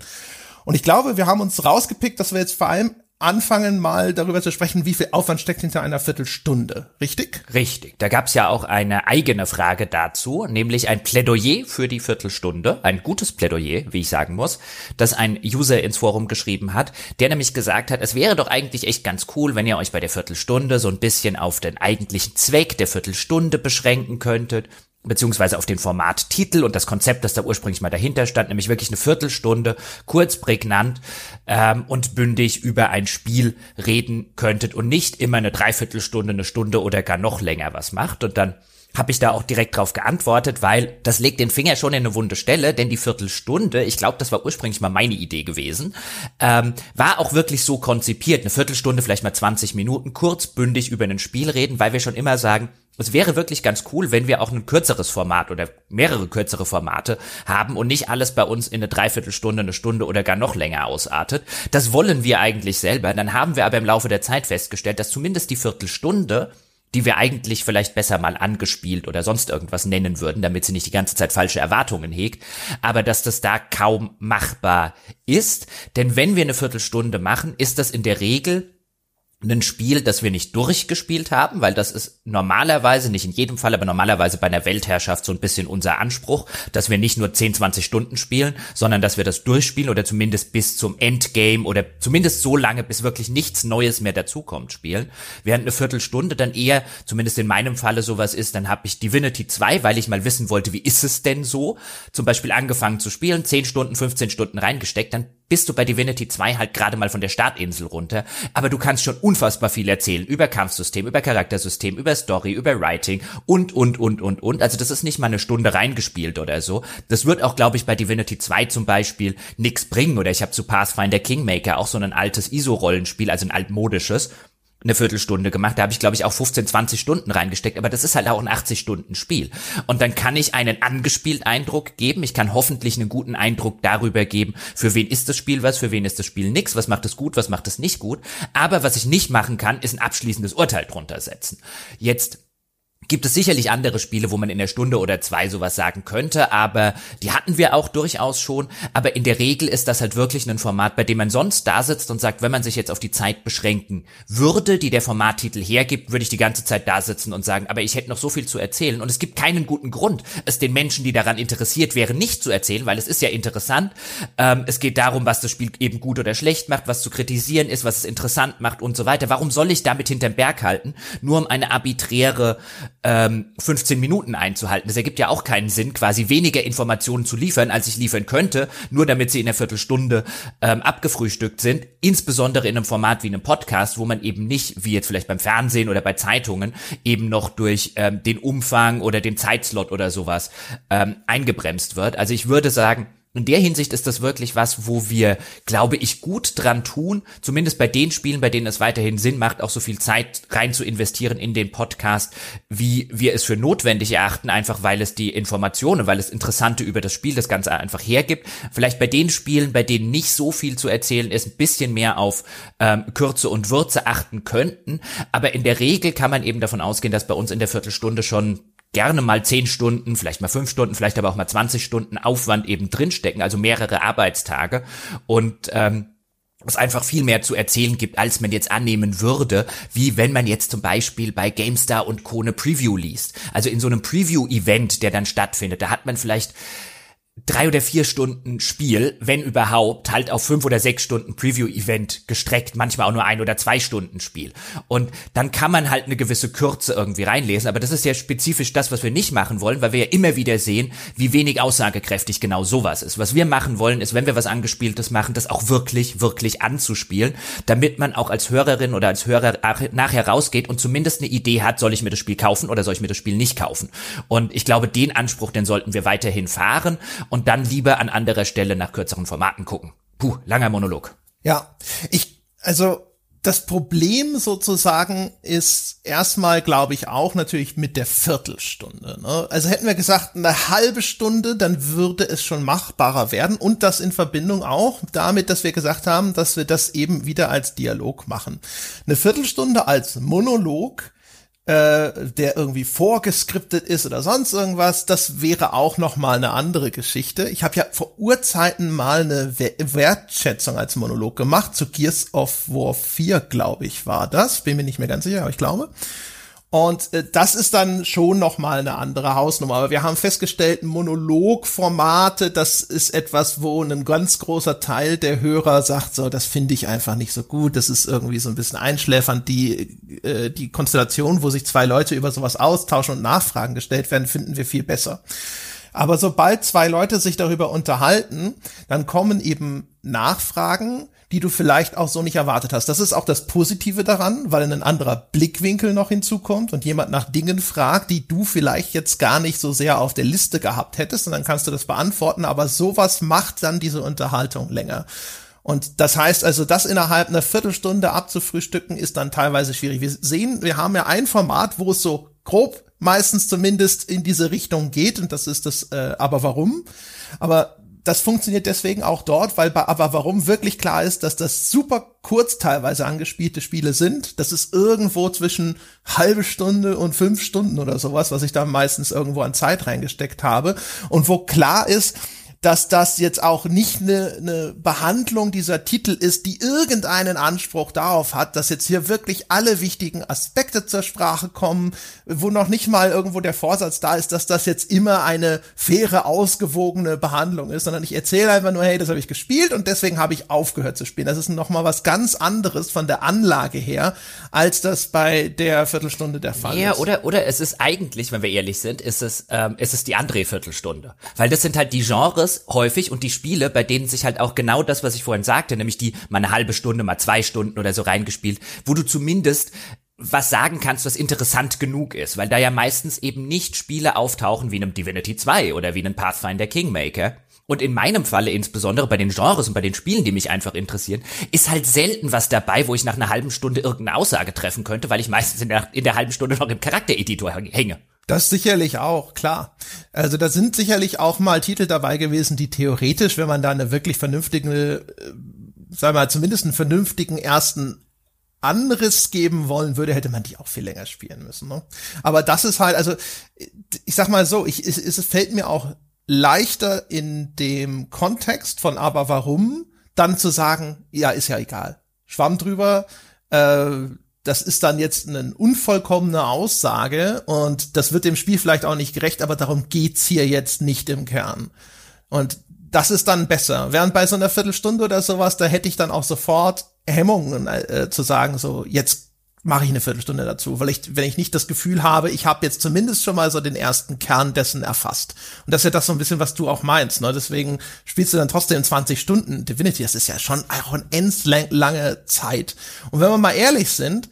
Und ich glaube, wir haben uns rausgepickt, dass wir jetzt vor allem anfangen, mal darüber zu sprechen, wie viel Aufwand steckt hinter einer Viertelstunde, richtig? Richtig. Da gab's ja auch eine eigene Frage dazu, nämlich ein Plädoyer für die Viertelstunde, ein gutes Plädoyer, wie ich sagen muss, das ein User ins Forum geschrieben hat, der nämlich gesagt hat, es wäre doch eigentlich echt ganz cool, wenn ihr euch bei der Viertelstunde so ein bisschen auf den eigentlichen Zweck der Viertelstunde beschränken könntet, beziehungsweise auf den Formattitel und das Konzept, das da ursprünglich mal dahinter stand, nämlich wirklich eine Viertelstunde, kurz, prägnant ähm, und bündig über ein Spiel reden könntet und nicht immer eine Dreiviertelstunde, eine Stunde oder gar noch länger was macht. Und dann habe ich da auch direkt drauf geantwortet, weil das legt den Finger schon in eine wunde Stelle, denn die Viertelstunde, ich glaube, das war ursprünglich mal meine Idee gewesen, ähm, war auch wirklich so konzipiert, eine Viertelstunde, vielleicht mal zwanzig Minuten, kurz, bündig über ein Spiel reden, weil wir schon immer sagen, es wäre wirklich ganz cool, wenn wir auch ein kürzeres Format oder mehrere kürzere Formate haben und nicht alles bei uns in eine Dreiviertelstunde, eine Stunde oder gar noch länger ausartet. Das wollen wir eigentlich selber. Dann haben wir aber im Laufe der Zeit festgestellt, dass zumindest die Viertelstunde, die wir eigentlich vielleicht besser mal angespielt oder sonst irgendwas nennen würden, damit sie nicht die ganze Zeit falsche Erwartungen hegt, aber dass das da kaum machbar ist. Denn wenn wir eine Viertelstunde machen, ist das in der Regel ein Spiel, das wir nicht durchgespielt haben, weil das ist normalerweise, nicht in jedem Fall, aber normalerweise bei einer Weltherrschaft so ein bisschen unser Anspruch, dass wir nicht nur zehn, zwanzig Stunden spielen, sondern dass wir das durchspielen oder zumindest bis zum Endgame oder zumindest so lange, bis wirklich nichts Neues mehr dazukommt, spielen. Während eine Viertelstunde dann eher, zumindest in meinem Falle sowas ist, dann habe ich Divinity zwei, weil ich mal wissen wollte, wie ist es denn so, zum Beispiel angefangen zu spielen, zehn Stunden, fünfzehn Stunden reingesteckt, dann bist du bei Divinity zwei halt gerade mal von der Startinsel runter, aber du kannst schon unfassbar viel erzählen über Kampfsystem, über Charaktersystem, über Story, über Writing und, und, und, und, und. Also das ist nicht mal eine Stunde reingespielt oder so. Das wird auch, glaube ich, bei Divinity zwei zum Beispiel nichts bringen. Oder ich habe zu Pathfinder Kingmaker auch so ein altes I S O-Rollenspiel, also ein altmodisches, eine Viertelstunde gemacht. Da habe ich, glaube ich, auch fünfzehn, zwanzig Stunden reingesteckt. Aber das ist halt auch ein achtzig-Stunden-Spiel. Und dann kann ich einen angespielten Eindruck geben. Ich kann hoffentlich einen guten Eindruck darüber geben, für wen ist das Spiel was, für wen ist das Spiel nix, was macht es gut, was macht es nicht gut. Aber was ich nicht machen kann, ist ein abschließendes Urteil drunter setzen. Jetzt gibt es sicherlich andere Spiele, wo man in der Stunde oder zwei sowas sagen könnte, aber die hatten wir auch durchaus schon. Aber in der Regel ist das halt wirklich ein Format, bei dem man sonst da sitzt und sagt, wenn man sich jetzt auf die Zeit beschränken würde, die der Formattitel hergibt, würde ich die ganze Zeit da sitzen und sagen, aber ich hätte noch so viel zu erzählen. Und es gibt keinen guten Grund, es den Menschen, die daran interessiert wären, nicht zu erzählen, weil es ist ja interessant. Ähm, es geht darum, was das Spiel eben gut oder schlecht macht, was zu kritisieren ist, was es interessant macht und so weiter. Warum soll ich damit hinterm Berg halten, nur um eine arbiträre ähm, fünfzehn Minuten einzuhalten. Das ergibt ja auch keinen Sinn, quasi weniger Informationen zu liefern, als ich liefern könnte, nur damit sie in einer Viertelstunde ähm, abgefrühstückt sind, insbesondere in einem Format wie einem Podcast, wo man eben nicht, wie jetzt vielleicht beim Fernsehen oder bei Zeitungen, eben noch durch ähm, den Umfang oder den Zeitslot oder sowas ähm, eingebremst wird. Also ich würde sagen, in der Hinsicht ist das wirklich was, wo wir, glaube ich, gut dran tun, zumindest bei den Spielen, bei denen es weiterhin Sinn macht, auch so viel Zeit rein zu investieren in den Podcast, wie wir es für notwendig erachten, einfach weil es die Informationen, weil es Interessante über das Spiel, das Ganze einfach hergibt. Vielleicht bei den Spielen, bei denen nicht so viel zu erzählen ist, ein bisschen mehr auf ähm, Kürze und Würze achten könnten. Aber in der Regel kann man eben davon ausgehen, dass bei uns in der Viertelstunde schon gerne mal zehn Stunden, vielleicht mal fünf Stunden, vielleicht aber auch mal zwanzig Stunden Aufwand eben drinstecken, also mehrere Arbeitstage. Und ähm, es einfach viel mehr zu erzählen gibt, als man jetzt annehmen würde, wie wenn man jetzt zum Beispiel bei GameStar und Co. eine Preview liest. Also in so einem Preview-Event, der dann stattfindet, da hat man vielleicht drei oder vier Stunden Spiel, wenn überhaupt, halt auf fünf oder sechs Stunden Preview-Event gestreckt, manchmal auch nur ein oder zwei Stunden Spiel. Und dann kann man halt eine gewisse Kürze irgendwie reinlesen, aber das ist ja spezifisch das, was wir nicht machen wollen, weil wir ja immer wieder sehen, wie wenig aussagekräftig genau sowas ist. Was wir machen wollen, ist, wenn wir was Angespieltes machen, das auch wirklich, wirklich anzuspielen, damit man auch als Hörerin oder als Hörer nachher rausgeht und zumindest eine Idee hat, soll ich mir das Spiel kaufen oder soll ich mir das Spiel nicht kaufen? Und ich glaube, den Anspruch, den sollten wir weiterhin fahren. Und dann lieber an anderer Stelle nach kürzeren Formaten gucken. Puh, langer Monolog. Ja, ich, also das Problem sozusagen ist erstmal, glaube ich, auch natürlich mit der Viertelstunde. Ne? Also hätten wir gesagt, eine halbe Stunde, dann würde es schon machbarer werden. Und das in Verbindung auch damit, dass wir gesagt haben, dass wir das eben wieder als Dialog machen. Eine Viertelstunde als Monolog, Äh, der irgendwie vorgeskriptet ist oder sonst irgendwas, das wäre auch nochmal eine andere Geschichte. Ich habe ja vor Urzeiten mal eine We- Wertschätzung als Monolog gemacht, zu Gears of War vier, glaube ich, war das. Bin mir nicht mehr ganz sicher, aber ich glaube. Und äh, das ist dann schon nochmal eine andere Hausnummer. Aber wir haben festgestellt, Monologformate, das ist etwas, wo ein ganz großer Teil der Hörer sagt, so, das finde ich einfach nicht so gut. Das ist irgendwie so ein bisschen einschläfernd. Die äh, die Konstellation, wo sich zwei Leute über sowas austauschen und Nachfragen gestellt werden, finden wir viel besser. Aber sobald zwei Leute sich darüber unterhalten, dann kommen eben Nachfragen, die du vielleicht auch so nicht erwartet hast. Das ist auch das Positive daran, weil ein anderer Blickwinkel noch hinzukommt und jemand nach Dingen fragt, die du vielleicht jetzt gar nicht so sehr auf der Liste gehabt hättest, und dann kannst du das beantworten, aber sowas macht dann diese Unterhaltung länger. Und das heißt also, das innerhalb einer Viertelstunde abzufrühstücken, ist dann teilweise schwierig. Wir sehen, wir haben ja ein Format, wo es so grob meistens zumindest in diese Richtung geht, und das ist das äh, Aber warum? Aber das funktioniert deswegen auch dort, weil bei Aber warum wirklich klar ist, dass das super kurz teilweise angespielte Spiele sind. Das ist irgendwo zwischen halbe Stunde und fünf Stunden oder sowas, was ich da meistens irgendwo an Zeit reingesteckt habe. Und wo klar ist, dass das jetzt auch nicht eine, eine Behandlung dieser Titel ist, die irgendeinen Anspruch darauf hat, dass jetzt hier wirklich alle wichtigen Aspekte zur Sprache kommen, wo noch nicht mal irgendwo der Vorsatz da ist, dass das jetzt immer eine faire, ausgewogene Behandlung ist, sondern ich erzähle einfach nur, hey, das habe ich gespielt und deswegen habe ich aufgehört zu spielen. Das ist nochmal was ganz anderes von der Anlage her, als das bei der Viertelstunde der Fall ja, ist. Ja, oder, oder es ist eigentlich, wenn wir ehrlich sind, ist es, ähm, ist es die André-Viertelstunde. Weil das sind halt die Genres, häufig, und die Spiele, bei denen sich halt auch genau das, was ich vorhin sagte, nämlich die mal eine halbe Stunde, mal zwei Stunden oder so reingespielt, wo du zumindest was sagen kannst, was interessant genug ist, weil da ja meistens eben nicht Spiele auftauchen wie einem Divinity zwei oder wie einem Pathfinder Kingmaker. Und in meinem Falle insbesondere bei den Genres und bei den Spielen, die mich einfach interessieren, ist halt selten was dabei, wo ich nach einer halben Stunde irgendeine Aussage treffen könnte, weil ich meistens in der, in der halben Stunde noch im Charaktereditor hänge. Das sicherlich auch, klar. Also da sind sicherlich auch mal Titel dabei gewesen, die theoretisch, wenn man da eine wirklich vernünftige, äh, sagen wir mal, zumindest einen vernünftigen ersten Anriss geben wollen würde, hätte man die auch viel länger spielen müssen. Ne? Aber das ist halt, also ich sag mal so, ich, es, es fällt mir auch leichter in dem Kontext von aber warum, dann zu sagen, ja, ist ja egal. Schwamm drüber, äh, das ist dann jetzt eine unvollkommene Aussage und das wird dem Spiel vielleicht auch nicht gerecht, aber darum geht's hier jetzt nicht im Kern. Und das ist dann besser. Während bei so einer Viertelstunde oder sowas, da hätte ich dann auch sofort Hemmungen äh, zu sagen, so, jetzt mache ich eine Viertelstunde dazu, weil ich, wenn ich nicht das Gefühl habe, ich habe jetzt zumindest schon mal so den ersten Kern dessen erfasst. Und das ist ja das so ein bisschen, was du auch meinst, ne? Deswegen spielst du dann trotzdem zwanzig Stunden Divinity, das ist ja schon auch eine endlang lange Zeit. Und wenn wir mal ehrlich sind,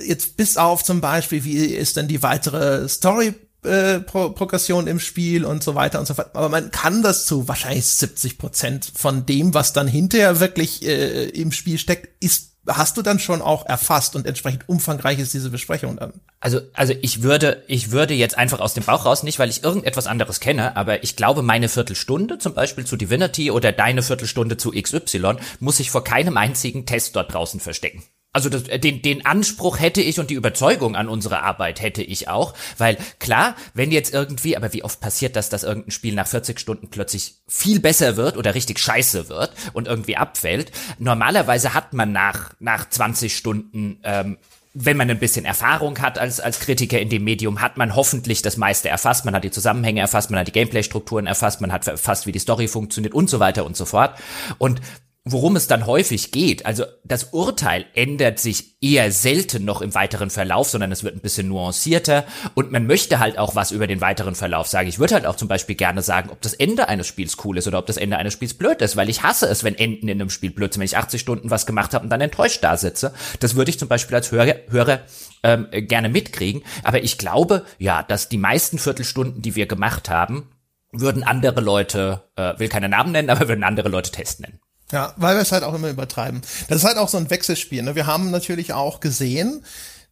jetzt bis auf zum Beispiel, wie ist denn die weitere Story Äh, Pro- Progression im Spiel und so weiter und so fort. Aber man kann das zu wahrscheinlich siebzig Prozent von dem, was dann hinterher wirklich äh, im Spiel steckt, ist, hast du dann schon auch erfasst, und entsprechend umfangreich ist diese Besprechung dann. Also, also ich würde, ich würde jetzt einfach aus dem Bauch raus, nicht weil ich irgendetwas anderes kenne, aber ich glaube, meine Viertelstunde zum Beispiel zu Divinity oder deine Viertelstunde zu X Y muss ich vor keinem einzigen Test dort draußen verstecken. Also das, den, den Anspruch hätte ich und die Überzeugung an unsere Arbeit hätte ich auch, weil klar, wenn jetzt irgendwie, aber wie oft passiert das, dass irgendein Spiel nach vierzig Stunden plötzlich viel besser wird oder richtig scheiße wird und irgendwie abfällt. Normalerweise hat man nach nach zwanzig Stunden, ähm, wenn man ein bisschen Erfahrung hat als als Kritiker in dem Medium, hat man hoffentlich das meiste erfasst, man hat die Zusammenhänge erfasst, man hat die Gameplay-Strukturen erfasst, man hat erfasst, wie die Story funktioniert und so weiter und so fort. Und worum es dann häufig geht, also das Urteil ändert sich eher selten noch im weiteren Verlauf, sondern es wird ein bisschen nuancierter und man möchte halt auch was über den weiteren Verlauf sagen. Ich würde halt auch zum Beispiel gerne sagen, ob das Ende eines Spiels cool ist oder ob das Ende eines Spiels blöd ist, weil ich hasse es, wenn Enden in einem Spiel blöd sind, wenn ich achtzig Stunden was gemacht habe und dann enttäuscht da sitze. Das würde ich zum Beispiel als Hörer, Hörer ähm, gerne mitkriegen, aber ich glaube, ja, dass die meisten Viertelstunden, die wir gemacht haben, würden andere Leute, äh, will keine Namen nennen, aber würden andere Leute Tests nennen. Ja, weil wir es halt auch immer übertreiben. Das ist halt auch so ein Wechselspiel, ne? Wir haben natürlich auch gesehen,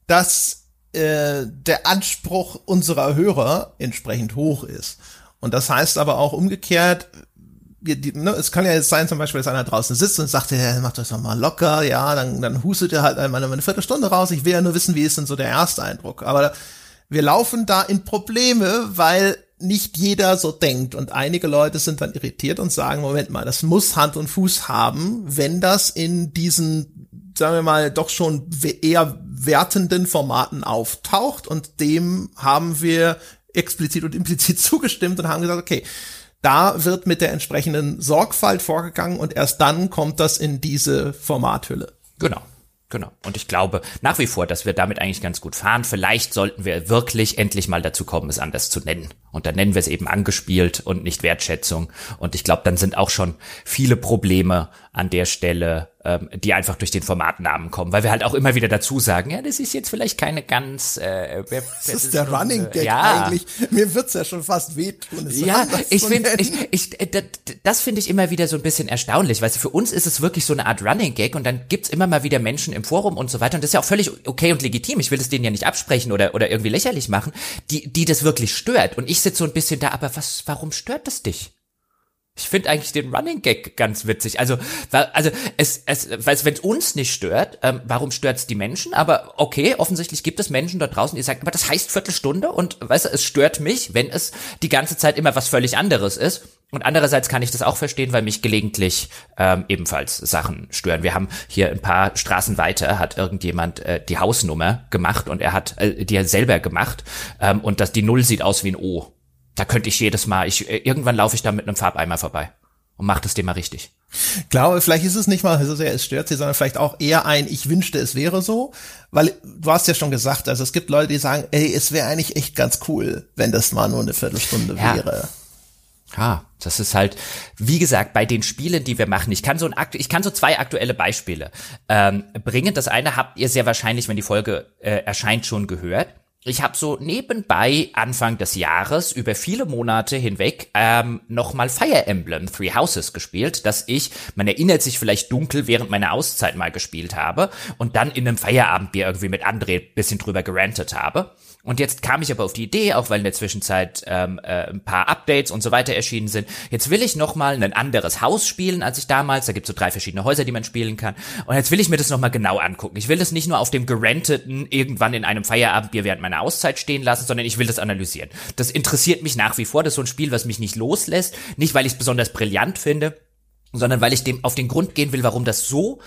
dass äh, der Anspruch unserer Hörer entsprechend hoch ist. Und das heißt aber auch umgekehrt, die, die, ne, es kann ja jetzt sein, zum Beispiel, dass einer draußen sitzt und sagt, ja, macht euch doch mal locker, ja, dann, dann hustet er halt einmal eine Viertelstunde raus. Ich will ja nur wissen, wie ist denn so der Ersteindruck. Aber wir laufen da in Probleme, weil nicht jeder so denkt, und einige Leute sind dann irritiert und sagen, Moment mal, das muss Hand und Fuß haben, wenn das in diesen, sagen wir mal, doch schon eher wertenden Formaten auftaucht, und dem haben wir explizit und implizit zugestimmt und haben gesagt, okay, da wird mit der entsprechenden Sorgfalt vorgegangen und erst dann kommt das in diese Formathülle. Genau. Genau. Und ich glaube nach wie vor, dass wir damit eigentlich ganz gut fahren. Vielleicht sollten wir wirklich endlich mal dazu kommen, es anders zu nennen. Und dann nennen wir es eben angespielt und nicht Wertschätzung. Und ich glaube, dann sind auch schon viele Probleme an der Stelle, ähm, die einfach durch den Formatnamen kommen. Weil wir halt auch immer wieder dazu sagen, ja, das ist jetzt vielleicht keine ganz... Äh, wer, das ist, ist der nur, Running Gag ja. eigentlich. Mir wird's ja schon fast wehtun. Ja, ich finde, ich, ich, das finde ich immer wieder so ein bisschen erstaunlich. Weißt du, für uns ist es wirklich so eine Art Running Gag, und dann gibt's immer mal wieder Menschen im Forum und so weiter, und das ist ja auch völlig okay und legitim, ich will es denen ja nicht absprechen oder oder irgendwie lächerlich machen, die die das wirklich stört, und ich sitze so ein bisschen da, aber was, warum stört das dich? Ich finde eigentlich den Running Gag ganz witzig, also also es es wenn es uns nicht stört, ähm, warum stört es die Menschen? Aber okay, offensichtlich gibt es Menschen dort draußen, die sagen, aber das heißt Viertelstunde, und weißt du, es stört mich, wenn es die ganze Zeit immer was völlig anderes ist. Und andererseits kann ich das auch verstehen, weil mich gelegentlich ähm, ebenfalls Sachen stören. Wir haben hier ein paar Straßen weiter, hat irgendjemand äh, die Hausnummer gemacht, und er hat äh, die selber gemacht, ähm, und das, die Null sieht aus wie ein O. Da könnte ich jedes Mal, ich irgendwann laufe ich da mit einem Farbeimer vorbei und mache das Thema richtig. Ich glaube, vielleicht ist es nicht mal so sehr, es stört sie, sondern vielleicht auch eher ein, ich wünschte, es wäre so, weil du hast ja schon gesagt, also es gibt Leute, die sagen, ey, es wäre eigentlich echt ganz cool, wenn das mal nur eine Viertelstunde ja. wäre. Ah, das ist halt, wie gesagt, bei den Spielen, die wir machen, ich kann so ein ich kann so zwei aktuelle Beispiele ähm, bringen. Das eine habt ihr sehr wahrscheinlich, wenn die Folge äh, erscheint, schon gehört. Ich habe so nebenbei Anfang des Jahres über viele Monate hinweg ähm, nochmal Fire Emblem Three Houses gespielt, dass ich, man erinnert sich vielleicht dunkel, während meiner Auszeit mal gespielt habe und dann in einem Feierabendbier irgendwie mit André ein bisschen drüber gerantet habe. Und jetzt kam ich aber auf die Idee, auch weil in der Zwischenzeit ähm, äh, ein paar Updates und so weiter erschienen sind, jetzt will ich nochmal ein anderes Haus spielen, als ich damals, da gibt's so drei verschiedene Häuser, die man spielen kann, und jetzt will ich mir das nochmal genau angucken. Ich will das nicht nur auf dem gerenteten irgendwann in einem Feierabendbier während meiner Auszeit stehen lassen, sondern ich will das analysieren. Das interessiert mich nach wie vor, das ist so ein Spiel, was mich nicht loslässt, nicht weil ich es besonders brillant finde, sondern weil ich dem auf den Grund gehen will, warum das so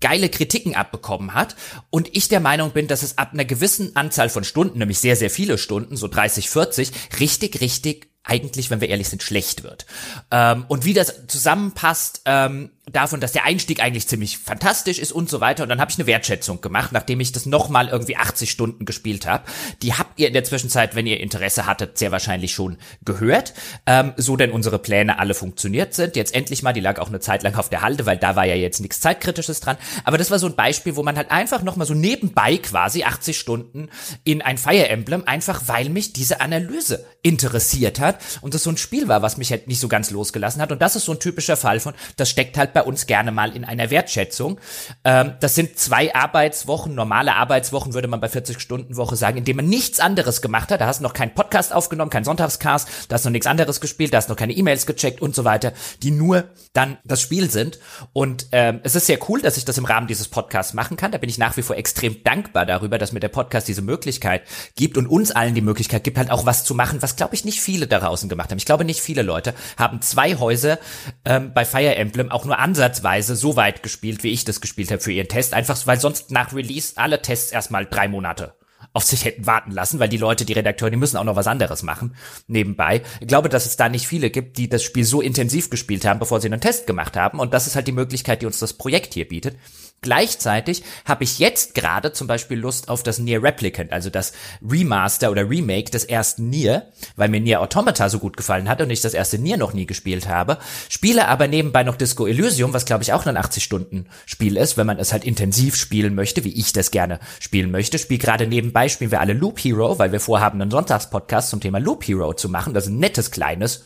geile Kritiken abbekommen hat, und ich der Meinung bin, dass es ab einer gewissen Anzahl von Stunden, nämlich sehr, sehr viele Stunden, so dreißig, vierzig, richtig, richtig eigentlich, wenn wir ehrlich sind, schlecht wird. Ähm, und wie das zusammenpasst, ähm, davon, dass der Einstieg eigentlich ziemlich fantastisch ist und so weiter. Und dann habe ich eine Wertschätzung gemacht, nachdem ich das nochmal irgendwie achtzig Stunden gespielt habe. Die habt ihr in der Zwischenzeit, wenn ihr Interesse hattet, sehr wahrscheinlich schon gehört. Ähm, so denn unsere Pläne alle funktioniert sind. Jetzt endlich mal, die lag auch eine Zeit lang auf der Halde, weil da war ja jetzt nichts Zeitkritisches dran. Aber das war so ein Beispiel, wo man halt einfach nochmal so nebenbei quasi achtzig Stunden in ein Fire Emblem, einfach weil mich diese Analyse interessiert hat. Und das so ein Spiel war, was mich halt nicht so ganz losgelassen hat. Und das ist so ein typischer Fall von, das steckt halt bei uns gerne mal in einer Wertschätzung. Ähm, das sind zwei Arbeitswochen, normale Arbeitswochen würde man bei vierzig-Stunden-Woche sagen, indem man nichts anderes gemacht hat. Da hast du noch keinen Podcast aufgenommen, keinen Sonntagscast, da hast du noch nichts anderes gespielt, da hast du noch keine E-Mails gecheckt und so weiter, die nur dann das Spiel sind. Und ähm, es ist sehr cool, dass ich das im Rahmen dieses Podcasts machen kann. Da bin ich nach wie vor extrem dankbar darüber, dass mir der Podcast diese Möglichkeit gibt und uns allen die Möglichkeit gibt, halt auch was zu machen, was, glaube ich, nicht viele da draußen gemacht haben. Ich glaube, nicht viele Leute haben zwei Häuser ähm, bei Fire Emblem auch nur ansatzweise so weit gespielt, wie ich das gespielt habe für ihren Test, einfach weil sonst nach Release alle Tests erstmal drei Monate auf sich hätten warten lassen, weil die Leute, die Redakteure, die müssen auch noch was anderes machen nebenbei. Ich glaube, dass es da nicht viele gibt, die das Spiel so intensiv gespielt haben, bevor sie einen Test gemacht haben, und das ist halt die Möglichkeit, die uns das Projekt hier bietet. Gleichzeitig habe ich jetzt gerade zum Beispiel Lust auf das Nier Replicant, also das Remaster oder Remake des ersten Nier, weil mir Nier Automata so gut gefallen hat und ich das erste Nier noch nie gespielt habe, spiele aber nebenbei noch Disco Elysium, was, glaube ich, auch ein achtzig-Stunden-Spiel ist, wenn man es halt intensiv spielen möchte, wie ich das gerne spielen möchte. Spiel gerade nebenbei, spielen wir alle Loop Hero, weil wir vorhaben, einen Sonntagspodcast zum Thema Loop Hero zu machen. Das ist ein nettes, kleines,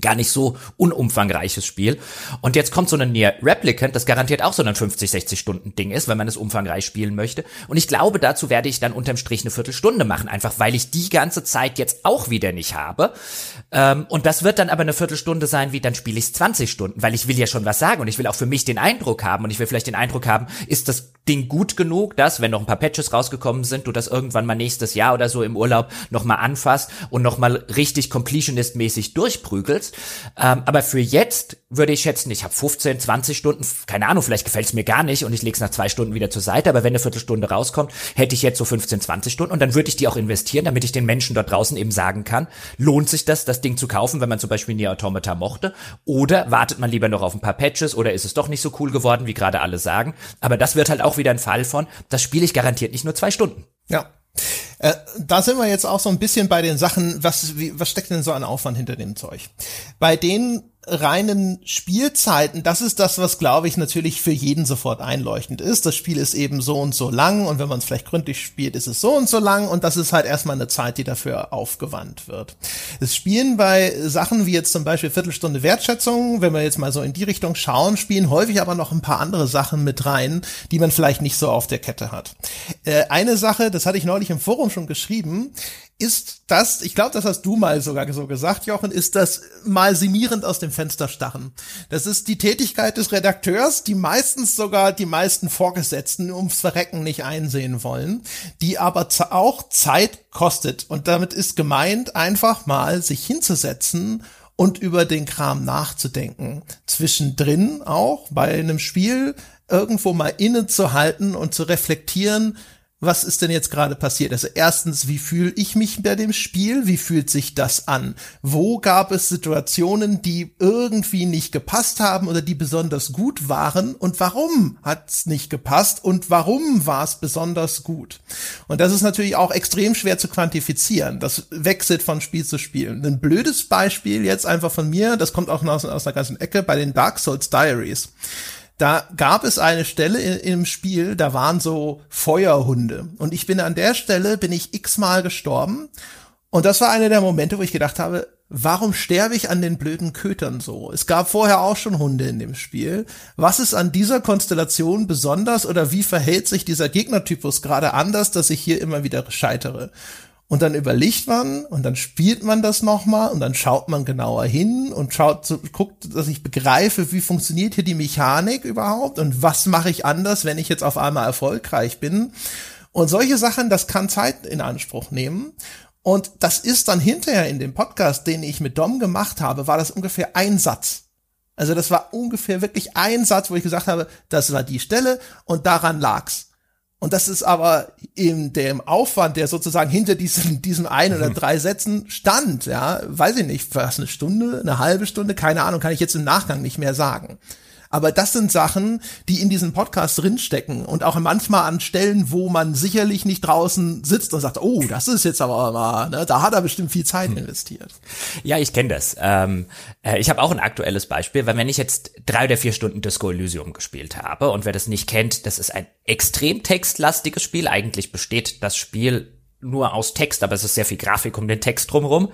gar nicht so unumfangreiches Spiel. Und jetzt kommt so ein Nier Replicant, das garantiert auch so ein fünfzig, sechzig Stunden Ding ist, wenn man es umfangreich spielen möchte. Und ich glaube, dazu werde ich dann unterm Strich eine Viertelstunde machen, einfach weil ich die ganze Zeit jetzt auch wieder nicht habe. Ähm, und das wird dann aber eine Viertelstunde sein, wie dann spiele ich zwanzig Stunden, weil ich will ja schon was sagen und ich will auch für mich den Eindruck haben und ich will vielleicht den Eindruck haben, ist das Ding gut genug, dass, wenn noch ein paar Patches rausgekommen sind, du das irgendwann mal nächstes Jahr oder so im Urlaub nochmal anfasst und nochmal richtig Completionist-mäßig durchprügelst. Ähm, aber für jetzt würde ich schätzen, ich habe fünfzehn, zwanzig Stunden, keine Ahnung, vielleicht gefällt es mir gar nicht und ich lege es nach zwei Stunden wieder zur Seite, aber wenn eine Viertelstunde rauskommt, hätte ich jetzt so fünfzehn, zwanzig Stunden und dann würde ich die auch investieren, damit ich den Menschen dort draußen eben sagen kann, lohnt sich das, das Ding zu kaufen, wenn man zum Beispiel Nier Automata mochte, oder wartet man lieber noch auf ein paar Patches oder ist es doch nicht so cool geworden, wie gerade alle sagen. Aber das wird halt auch wieder ein Fall von, das spiele ich garantiert nicht nur zwei Stunden. Ja, äh, da sind wir jetzt auch so ein bisschen bei den Sachen, was, wie, was steckt denn so an Aufwand hinter dem Zeug? Bei den reinen Spielzeiten, das ist das, was, glaube ich, natürlich für jeden sofort einleuchtend ist. Das Spiel ist eben so und so lang und wenn man es vielleicht gründlich spielt, ist es so und so lang und das ist halt erstmal eine Zeit, die dafür aufgewandt wird. Das Spielen bei Sachen wie jetzt zum Beispiel Viertelstunde Wertschätzung, wenn wir jetzt mal so in die Richtung schauen, spielen häufig aber noch ein paar andere Sachen mit rein, die man vielleicht nicht so auf der Kette hat. Äh, eine Sache, das hatte ich neulich im Forum schon geschrieben, ist das, ich glaube, das hast du mal sogar so gesagt, Jochen, ist das mal simierend aus dem Fenster starren. Das ist die Tätigkeit des Redakteurs, die meistens sogar die meisten Vorgesetzten ums Verrecken nicht einsehen wollen, die aber auch Zeit kostet. Und damit ist gemeint, einfach mal sich hinzusetzen und über den Kram nachzudenken. Zwischendrin auch bei einem Spiel irgendwo mal innezuhalten und zu reflektieren, was ist denn jetzt gerade passiert? Also erstens, wie fühle ich mich bei dem Spiel? Wie fühlt sich das an? Wo gab es Situationen, die irgendwie nicht gepasst haben oder die besonders gut waren? Und warum hat's nicht gepasst? Und warum war es besonders gut? Und das ist natürlich auch extrem schwer zu quantifizieren. Das wechselt von Spiel zu Spiel. Ein blödes Beispiel jetzt einfach von mir, das kommt auch aus, aus einer ganzen Ecke, bei den Dark Souls Diaries. Da gab es eine Stelle im Spiel, da waren so Feuerhunde. Und ich bin an der Stelle, bin ich x-mal gestorben. Und das war einer der Momente, wo ich gedacht habe, warum sterbe ich an den blöden Kötern so? Es gab vorher auch schon Hunde in dem Spiel. Was ist an dieser Konstellation besonders oder wie verhält sich dieser Gegnertypus gerade anders, dass ich hier immer wieder scheitere? Und dann überlegt man und dann spielt man das nochmal und dann schaut man genauer hin und schaut, guckt, dass ich begreife, wie funktioniert hier die Mechanik überhaupt und was mache ich anders, wenn ich jetzt auf einmal erfolgreich bin. Und solche Sachen, das kann Zeit in Anspruch nehmen. Und das ist dann hinterher in dem Podcast, den ich mit Dom gemacht habe, war das ungefähr ein Satz. Also das war ungefähr wirklich ein Satz, wo ich gesagt habe, das war die Stelle und daran lag's. Und das ist aber in dem Aufwand, der sozusagen hinter diesem, diesem ein oder drei Sätzen stand, ja, weiß ich nicht, fast eine Stunde, eine halbe Stunde, keine Ahnung, kann ich jetzt im Nachgang nicht mehr sagen. Aber das sind Sachen, die in diesem Podcast drinstecken und auch manchmal an Stellen, wo man sicherlich nicht draußen sitzt und sagt, oh, das ist jetzt aber mal, ne, da hat er bestimmt viel Zeit investiert. Ja, ich kenne das. Ähm, äh, ich habe auch ein aktuelles Beispiel, weil wenn ich jetzt drei oder vier Stunden Disco Elysium gespielt habe und wer das nicht kennt, das ist ein extrem textlastiges Spiel. Eigentlich besteht das Spiel nur aus Text, aber es ist sehr viel Grafik um den Text drumherum.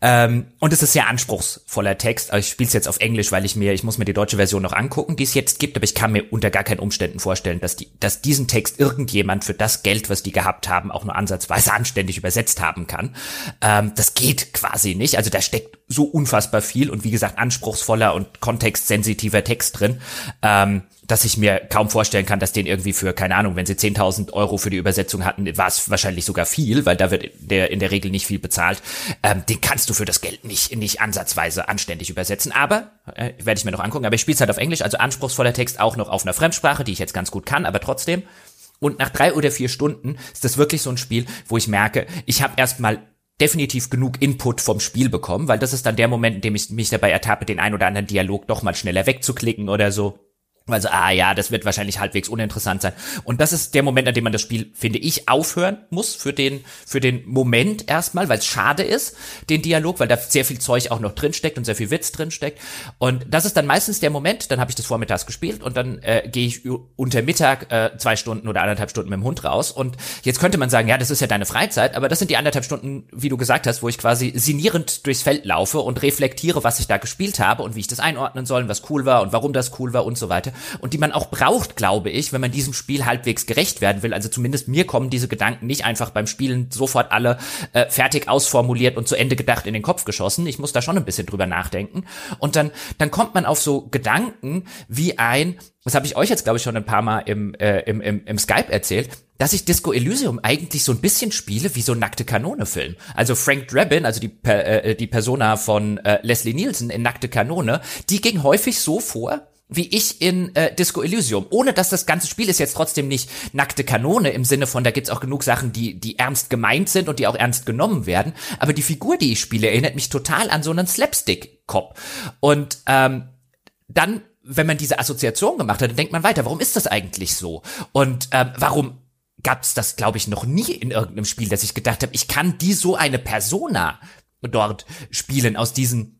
Ähm, und es ist sehr anspruchsvoller Text. Also ich spiele es jetzt auf Englisch, weil ich mir, ich muss mir die deutsche Version noch angucken, die es jetzt gibt, aber ich kann mir unter gar keinen Umständen vorstellen, dass die, dass diesen Text irgendjemand für das Geld, was die gehabt haben, auch nur ansatzweise anständig übersetzt haben kann. Ähm, das geht quasi nicht. Also da steckt so unfassbar viel und wie gesagt anspruchsvoller und kontextsensitiver Text drin, ähm, dass ich mir kaum vorstellen kann, dass den irgendwie für, keine Ahnung, wenn sie zehntausend Euro für die Übersetzung hatten, war es wahrscheinlich sogar viel, weil da wird der in der Regel nicht viel bezahlt. Ähm, den kannst du für das Geld nicht nicht ansatzweise anständig übersetzen, aber, äh, werde ich mir noch angucken, aber ich spiele es halt auf Englisch, also anspruchsvoller Text auch noch auf einer Fremdsprache, die ich jetzt ganz gut kann, aber trotzdem. Und nach drei oder vier Stunden ist das wirklich so ein Spiel, wo ich merke, ich habe erstmal definitiv genug Input vom Spiel bekommen, weil das ist dann der Moment, in dem ich mich dabei ertappe, den ein oder anderen Dialog doch mal schneller wegzuklicken oder so. Also, ah ja, das wird wahrscheinlich halbwegs uninteressant sein. Und das ist der Moment, an dem man das Spiel, finde ich, aufhören muss für den für den Moment erstmal, weil es schade ist, den Dialog, weil da sehr viel Zeug auch noch drinsteckt und sehr viel Witz drinsteckt. Und das ist dann meistens der Moment, dann habe ich das vormittags gespielt und dann äh, gehe ich unter Mittag äh, zwei Stunden oder anderthalb Stunden mit dem Hund raus. Und jetzt könnte man sagen, ja, das ist ja deine Freizeit, aber das sind die anderthalb Stunden, wie du gesagt hast, wo ich quasi sinnierend durchs Feld laufe und reflektiere, was ich da gespielt habe und wie ich das einordnen soll und was cool war und warum das cool war und so weiter. Und die man auch braucht, glaube ich, wenn man diesem Spiel halbwegs gerecht werden will. Also zumindest mir kommen diese Gedanken nicht einfach beim Spielen sofort alle äh, fertig ausformuliert und zu Ende gedacht in den Kopf geschossen. Ich muss da schon ein bisschen drüber nachdenken. Und dann dann kommt man auf so Gedanken wie ein, das habe ich euch jetzt, glaube ich, schon ein paar Mal im, äh, im, im, im Skype erzählt, dass ich Disco Elysium eigentlich so ein bisschen spiele wie so ein Nackte-Kanone-Film. Also Frank Drabin, also die äh, die Persona von äh, Leslie Nielsen in Nackte Kanone, die ging häufig so vor, wie ich in äh, Disco Elysium, ohne dass das ganze Spiel ist jetzt trotzdem nicht nackte Kanone im Sinne von, da gibt's auch genug Sachen, die die ernst gemeint sind und die auch ernst genommen werden, aber die Figur, die ich spiele, erinnert mich total an so einen Slapstick-Cop. Und ähm, dann, wenn man diese Assoziation gemacht hat, dann denkt man weiter, warum ist das eigentlich so? Und ähm, warum gab's das, glaube ich, noch nie in irgendeinem Spiel, dass ich gedacht habe, ich kann die so eine Persona dort spielen aus diesen,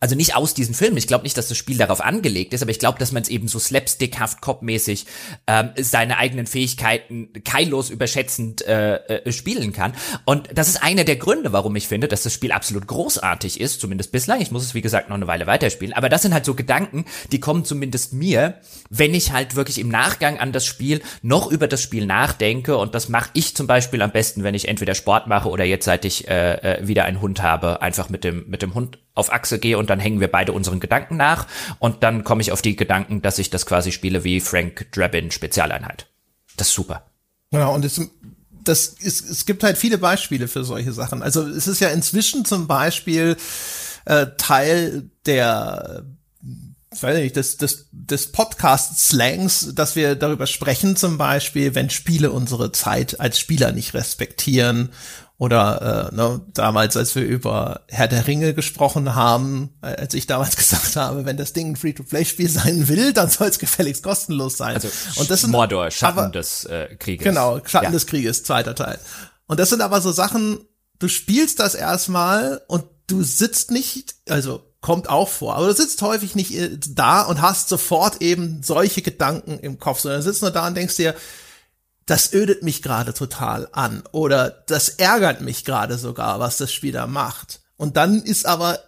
also nicht aus diesen Filmen. Ich glaube nicht, dass das Spiel darauf angelegt ist, aber ich glaube, dass man es eben so slapstickhaft, cop-mäßig ähm, seine eigenen Fähigkeiten keillos überschätzend äh, äh, spielen kann. Und das ist einer der Gründe, warum ich finde, dass das Spiel absolut großartig ist, zumindest bislang. Ich muss es, wie gesagt, noch eine Weile weiterspielen. Aber das sind halt so Gedanken, die kommen zumindest mir, wenn ich halt wirklich im Nachgang an das Spiel noch über das Spiel nachdenke. Und das mache ich zum Beispiel am besten, wenn ich entweder Sport mache oder jetzt, seit ich äh, wieder einen Hund habe, einfach mit dem mit dem Hund auf Achse gehe und dann hängen wir beide unseren Gedanken nach und dann komme ich auf die Gedanken, dass ich das quasi spiele wie Frank Drabin Spezialeinheit. Das ist super. Ja, und es, das ist, es gibt halt viele Beispiele für solche Sachen. Also es ist ja inzwischen zum Beispiel äh, Teil der weiß nicht, des, des, des Podcast-Slangs, dass wir darüber sprechen zum Beispiel, wenn Spiele unsere Zeit als Spieler nicht respektieren. Oder äh, ne, damals, als wir über Herr der Ringe gesprochen haben, als ich damals gesagt habe, wenn das Ding ein Free-to-Play-Spiel sein will, dann soll es gefälligst kostenlos sein. Also und das sind Mordor, Schatten aber, des äh, Krieges. Genau, Schatten ja. des Krieges, zweiter Teil. Und das sind aber so Sachen, du spielst das erstmal und du sitzt nicht, also kommt auch vor, aber du sitzt häufig nicht da und hast sofort eben solche Gedanken im Kopf, sondern du sitzt nur da und denkst dir, das ödet mich gerade total an oder das ärgert mich gerade sogar, was das Spiel da macht. Und dann ist aber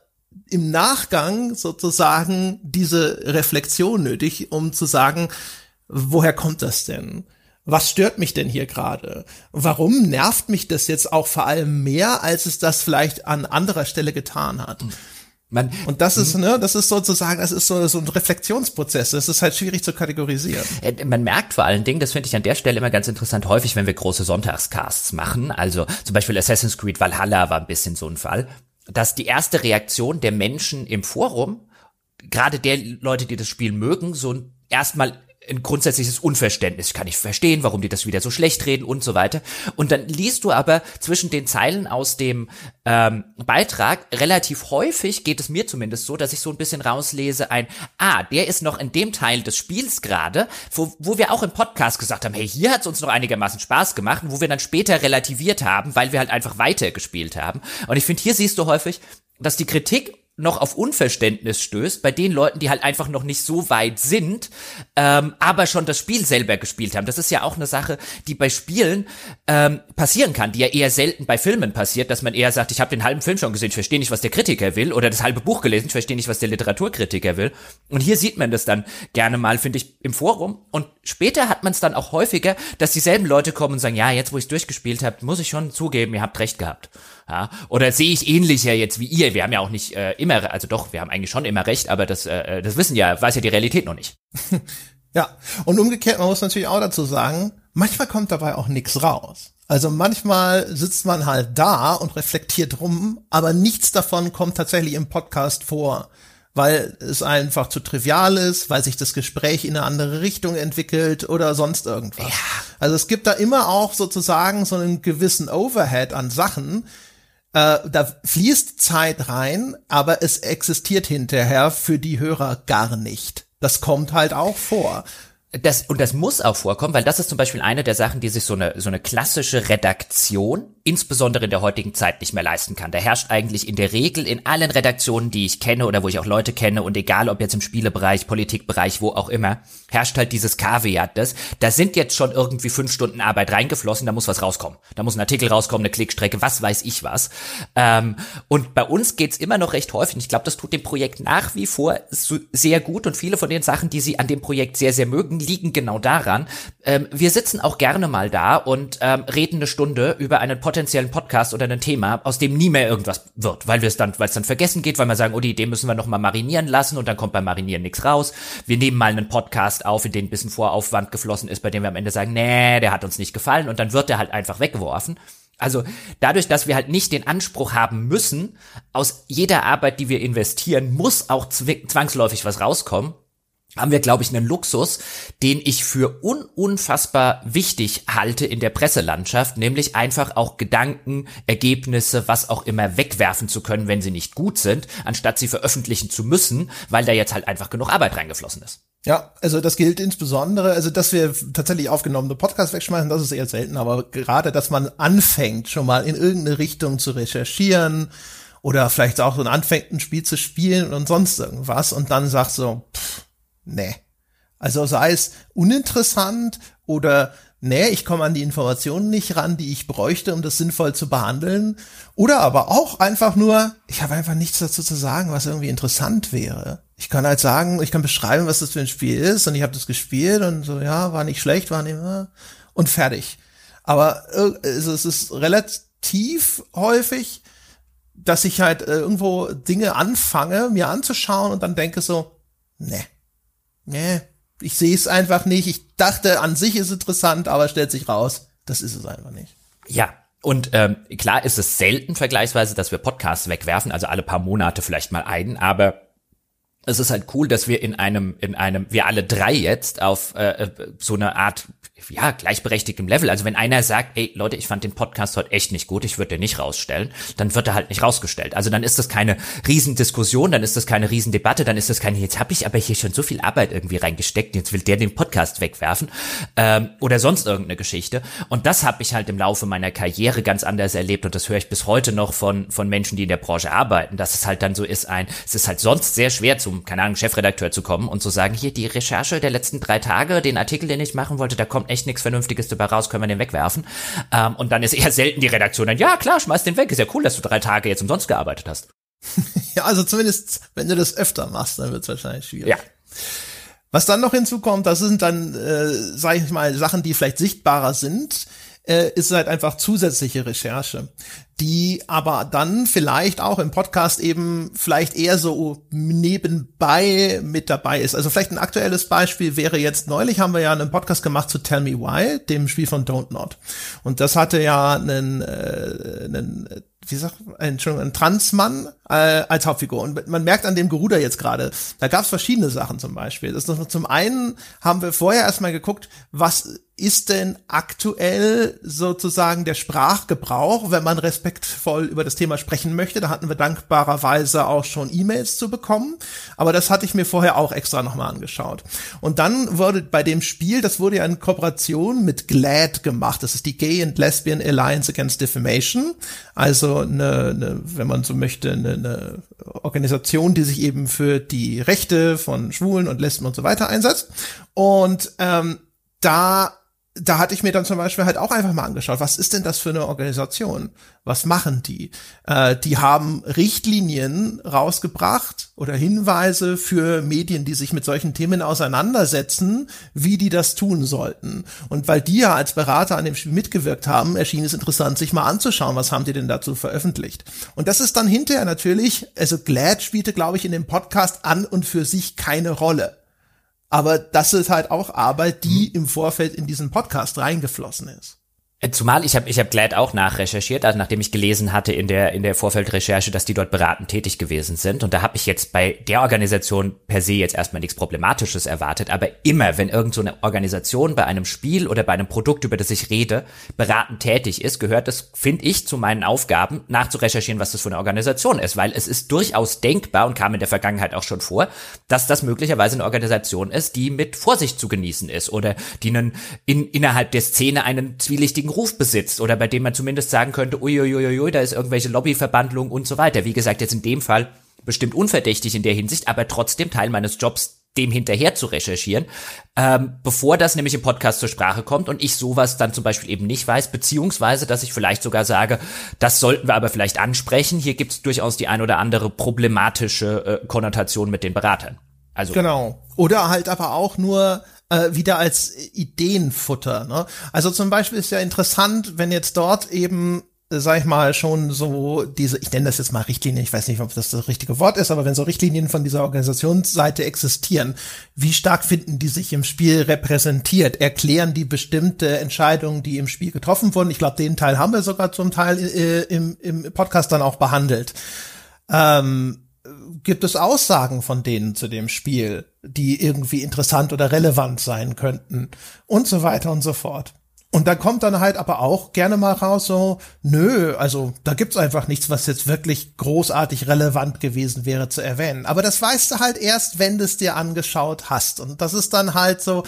im Nachgang sozusagen diese Reflexion nötig, um zu sagen, woher kommt das denn? Was stört mich denn hier gerade? Warum nervt mich das jetzt auch vor allem mehr, als es das vielleicht an anderer Stelle getan hat? Mhm. Man, und das ist, ne, das ist sozusagen, das ist so, so ein Reflexionsprozess, das ist halt schwierig zu kategorisieren. Man merkt vor allen Dingen, das finde ich an der Stelle immer ganz interessant, häufig, wenn wir große Sonntagscasts machen, also zum Beispiel Assassin's Creed Valhalla war ein bisschen so ein Fall, dass die erste Reaktion der Menschen im Forum, gerade der Leute, die das Spiel mögen, so ein erstmal ein grundsätzliches Unverständnis. Ich kann nicht verstehen, warum die das wieder so schlecht reden und so weiter. Und dann liest du aber zwischen den Zeilen aus dem ähm, Beitrag relativ häufig, geht es mir zumindest so, dass ich so ein bisschen rauslese ein, ah, der ist noch in dem Teil des Spiels gerade, wo, wo wir auch im Podcast gesagt haben, hey, hier hat's uns noch einigermaßen Spaß gemacht, wo wir dann später relativiert haben, weil wir halt einfach weitergespielt haben. Und ich finde, hier siehst du häufig, dass die Kritik noch auf Unverständnis stößt bei den Leuten, die halt einfach noch nicht so weit sind, ähm, aber schon das Spiel selber gespielt haben. Das ist ja auch eine Sache, die bei Spielen ähm, passieren kann, die ja eher selten bei Filmen passiert, dass man eher sagt, ich habe den halben Film schon gesehen, ich verstehe nicht, was der Kritiker will, oder das halbe Buch gelesen, ich verstehe nicht, was der Literaturkritiker will. Und hier sieht man das dann gerne mal, finde ich, im Forum. Und später hat man es dann auch häufiger, dass dieselben Leute kommen und sagen, ja, jetzt, wo ich es durchgespielt habe, muss ich schon zugeben, ihr habt recht gehabt. Ja, oder sehe ich ähnlicher jetzt wie ihr? Wir haben ja auch nicht äh, immer, also doch, wir haben eigentlich schon immer recht, aber das, äh, das wissen ja, weiß ja die Realität noch nicht. Ja, und umgekehrt, man muss natürlich auch dazu sagen, manchmal kommt dabei auch nichts raus. Also manchmal sitzt man halt da und reflektiert rum, aber nichts davon kommt tatsächlich im Podcast vor, weil es einfach zu trivial ist, weil sich das Gespräch in eine andere Richtung entwickelt oder sonst irgendwas. Ja. Also es gibt da immer auch sozusagen so einen gewissen Overhead an Sachen. Äh, da fließt Zeit rein, aber es existiert hinterher für die Hörer gar nicht. Das kommt halt auch vor. Das, und das muss auch vorkommen, weil das ist zum Beispiel eine der Sachen, die sich so eine, so eine klassische Redaktion insbesondere in der heutigen Zeit nicht mehr leisten kann. Da herrscht eigentlich in der Regel in allen Redaktionen, die ich kenne oder wo ich auch Leute kenne, und egal ob jetzt im Spielebereich, Politikbereich, wo auch immer, herrscht halt dieses Kaviat, das, da sind jetzt schon irgendwie fünf Stunden Arbeit reingeflossen, da muss was rauskommen. Da muss ein Artikel rauskommen, eine Klickstrecke, was weiß ich was. Ähm, und bei uns geht's immer noch recht häufig, und ich glaube, das tut dem Projekt nach wie vor so sehr gut, und viele von den Sachen, die sie an dem Projekt sehr, sehr mögen, liegen genau daran. Ähm, wir sitzen auch gerne mal da und ähm, reden eine Stunde über einen potenziellen Podcast oder ein Thema, aus dem nie mehr irgendwas wird, weil wir es dann, weil es dann vergessen geht, weil wir sagen, oh, die Idee müssen wir nochmal marinieren lassen, und dann kommt beim Marinieren nichts raus. Wir nehmen mal einen Podcast auf, in den ein bisschen Voraufwand geflossen ist, bei dem wir am Ende sagen, nee, der hat uns nicht gefallen, und dann wird der halt einfach weggeworfen. Also dadurch, dass wir halt nicht den Anspruch haben müssen, aus jeder Arbeit, die wir investieren, muss auch zwangsläufig was rauskommen, haben wir, glaube ich, einen Luxus, den ich für un- unfassbar wichtig halte in der Presselandschaft, nämlich einfach auch Gedanken, Ergebnisse, was auch immer wegwerfen zu können, wenn sie nicht gut sind, anstatt sie veröffentlichen zu müssen, weil da jetzt halt einfach genug Arbeit reingeflossen ist. Ja, also das gilt insbesondere, also dass wir tatsächlich aufgenommene Podcasts wegschmeißen, das ist eher selten, aber gerade, dass man anfängt, schon mal in irgendeine Richtung zu recherchieren oder vielleicht auch so anfängt, ein Spiel zu spielen und sonst irgendwas, und dann sagt so, pff, nee. Also sei es uninteressant oder nee, ich komme an die Informationen nicht ran, die ich bräuchte, um das sinnvoll zu behandeln. Oder aber auch einfach nur, ich habe einfach nichts dazu zu sagen, was irgendwie interessant wäre. Ich kann halt sagen, ich kann beschreiben, was das für ein Spiel ist, und ich habe das gespielt und so, ja, war nicht schlecht, war nicht mehr, und fertig. Aber es ist relativ häufig, dass ich halt irgendwo Dinge anfange, mir anzuschauen, und dann denke so, nee. Nee, ich sehe es einfach nicht. Ich dachte, an sich ist interessant, aber stellt sich raus, das ist es einfach nicht. Ja, und ähm, klar ist es selten vergleichsweise, dass wir Podcasts wegwerfen, also alle paar Monate vielleicht mal einen, aber es ist halt cool, dass wir in einem, in einem, wir alle drei jetzt auf äh, so eine Art, ja, gleichberechtigtem Level. Also wenn einer sagt, ey Leute, ich fand den Podcast heute echt nicht gut, ich würde den nicht rausstellen, dann wird er halt nicht rausgestellt. Also dann ist das keine Riesendiskussion, dann ist das keine Riesendebatte, dann ist das keine, jetzt habe ich aber hier schon so viel Arbeit irgendwie reingesteckt, jetzt will der den Podcast wegwerfen ähm, oder sonst irgendeine Geschichte. Und das habe ich halt im Laufe meiner Karriere ganz anders erlebt, und das höre ich bis heute noch von von Menschen, die in der Branche arbeiten, dass es halt dann so ist, ein, es ist halt sonst sehr schwer zum, keine Ahnung, Chefredakteur zu kommen und zu sagen, hier die Recherche der letzten drei Tage, den Artikel, den ich machen wollte, da kommt echt nichts Vernünftiges dabei raus, können wir den wegwerfen. Ähm, und dann ist eher selten die Redaktion dann, ja klar, schmeiß den weg, ist ja cool, dass du drei Tage jetzt umsonst gearbeitet hast. Ja, also zumindest, wenn du das öfter machst, dann wird es wahrscheinlich schwierig. Ja. Was dann noch hinzukommt, das sind dann, äh, sag ich mal, Sachen, die vielleicht sichtbarer sind, äh, ist halt einfach zusätzliche Recherche, die aber dann vielleicht auch im Podcast eben vielleicht eher so nebenbei mit dabei ist. Also vielleicht ein aktuelles Beispiel wäre jetzt, neulich haben wir ja einen Podcast gemacht zu Tell Me Why, dem Spiel von Dontnod. Und das hatte ja einen, äh, einen wie sagt Entschuldigung, ein Transmann äh, als Hauptfigur. Und man merkt an dem Geruder jetzt gerade, da gab es verschiedene Sachen zum Beispiel. Das ist, zum einen haben wir vorher erstmal geguckt, was ist denn aktuell sozusagen der Sprachgebrauch, wenn man respektvoll über das Thema sprechen möchte. Da hatten wir dankbarerweise auch schon E-Mails zu bekommen, aber das hatte ich mir vorher auch extra nochmal angeschaut. Und dann wurde bei dem Spiel, das wurde ja in Kooperation mit GLAAD gemacht, das ist die Gay and Lesbian Alliance Against Defamation, also eine, eine wenn man so möchte, eine, eine Organisation, die sich eben für die Rechte von Schwulen und Lesben und so weiter einsetzt. Und ähm, da Da hatte ich mir dann zum Beispiel halt auch einfach mal angeschaut, was ist denn das für eine Organisation? Was machen die? Äh, die haben Richtlinien rausgebracht oder Hinweise für Medien, die sich mit solchen Themen auseinandersetzen, wie die das tun sollten. Und weil die ja als Berater an dem Spiel mitgewirkt haben, erschien es interessant, sich mal anzuschauen, was haben die denn dazu veröffentlicht. Und das ist dann hinterher natürlich, also GLAAD spielte, glaube ich, in dem Podcast an und für sich keine Rolle. Aber das ist halt auch Arbeit, die im Vorfeld in diesen Podcast reingeflossen ist. Zumal ich habe ich hab GLAAD auch nachrecherchiert, also nachdem ich gelesen hatte in der in der Vorfeldrecherche, dass die dort beratend tätig gewesen sind. Und da habe ich jetzt bei der Organisation per se jetzt erstmal nichts Problematisches erwartet. Aber immer, wenn irgend so eine Organisation bei einem Spiel oder bei einem Produkt, über das ich rede, beratend tätig ist, gehört das, finde ich, zu meinen Aufgaben, nachzurecherchieren, was das für eine Organisation ist. Weil es ist durchaus denkbar und kam in der Vergangenheit auch schon vor, dass das möglicherweise eine Organisation ist, die mit Vorsicht zu genießen ist oder die einen, in, innerhalb der Szene einen zwielichtigen Ruf besitzt oder bei dem man zumindest sagen könnte, uiuiuiui, da ist irgendwelche Lobbyverwandlung und so weiter. Wie gesagt, jetzt in dem Fall bestimmt unverdächtig in der Hinsicht, aber trotzdem Teil meines Jobs, dem hinterher zu recherchieren, ähm, bevor das nämlich im Podcast zur Sprache kommt und ich sowas dann zum Beispiel eben nicht weiß, beziehungsweise, dass ich vielleicht sogar sage, das sollten wir aber vielleicht ansprechen. Hier gibt es durchaus die ein oder andere problematische äh, Konnotation mit den Beratern. Also genau. Oder halt aber auch nur wieder als Ideenfutter, ne? Also zum Beispiel ist ja interessant, wenn jetzt dort eben, sag ich mal, schon so diese, ich nenne das jetzt mal Richtlinien, ich weiß nicht, ob das das richtige Wort ist, aber wenn so Richtlinien von dieser Organisationsseite existieren, wie stark finden die sich im Spiel repräsentiert? Erklären die bestimmte Entscheidungen, die im Spiel getroffen wurden? Ich glaube, den Teil haben wir sogar zum Teil äh, im, im Podcast dann auch behandelt. Ähm, gibt es Aussagen von denen zu dem Spiel, die irgendwie interessant oder relevant sein könnten und so weiter und so fort. Und da kommt dann halt aber auch gerne mal raus so, nö, also da gibt's einfach nichts, was jetzt wirklich großartig relevant gewesen wäre zu erwähnen. Aber das weißt du halt erst, wenn du es dir angeschaut hast. Und das ist dann halt so,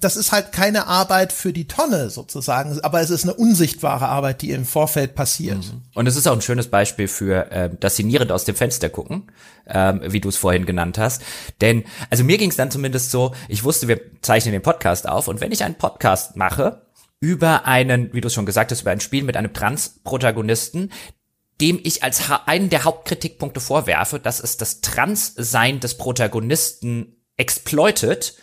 das ist halt keine Arbeit für die Tonne sozusagen, aber es ist eine unsichtbare Arbeit, die im Vorfeld passiert. Und es ist auch ein schönes Beispiel für äh, das Sinierende aus dem Fenster gucken, ähm, wie du es vorhin genannt hast. Denn, also mir ging es dann zumindest so, ich wusste, wir zeichnen den Podcast auf und wenn ich einen Podcast mache über einen, wie du es schon gesagt hast, über ein Spiel mit einem Trans-Protagonisten, dem ich als ha- einen der Hauptkritikpunkte vorwerfe, dass es das Transsein des Protagonisten exploitet,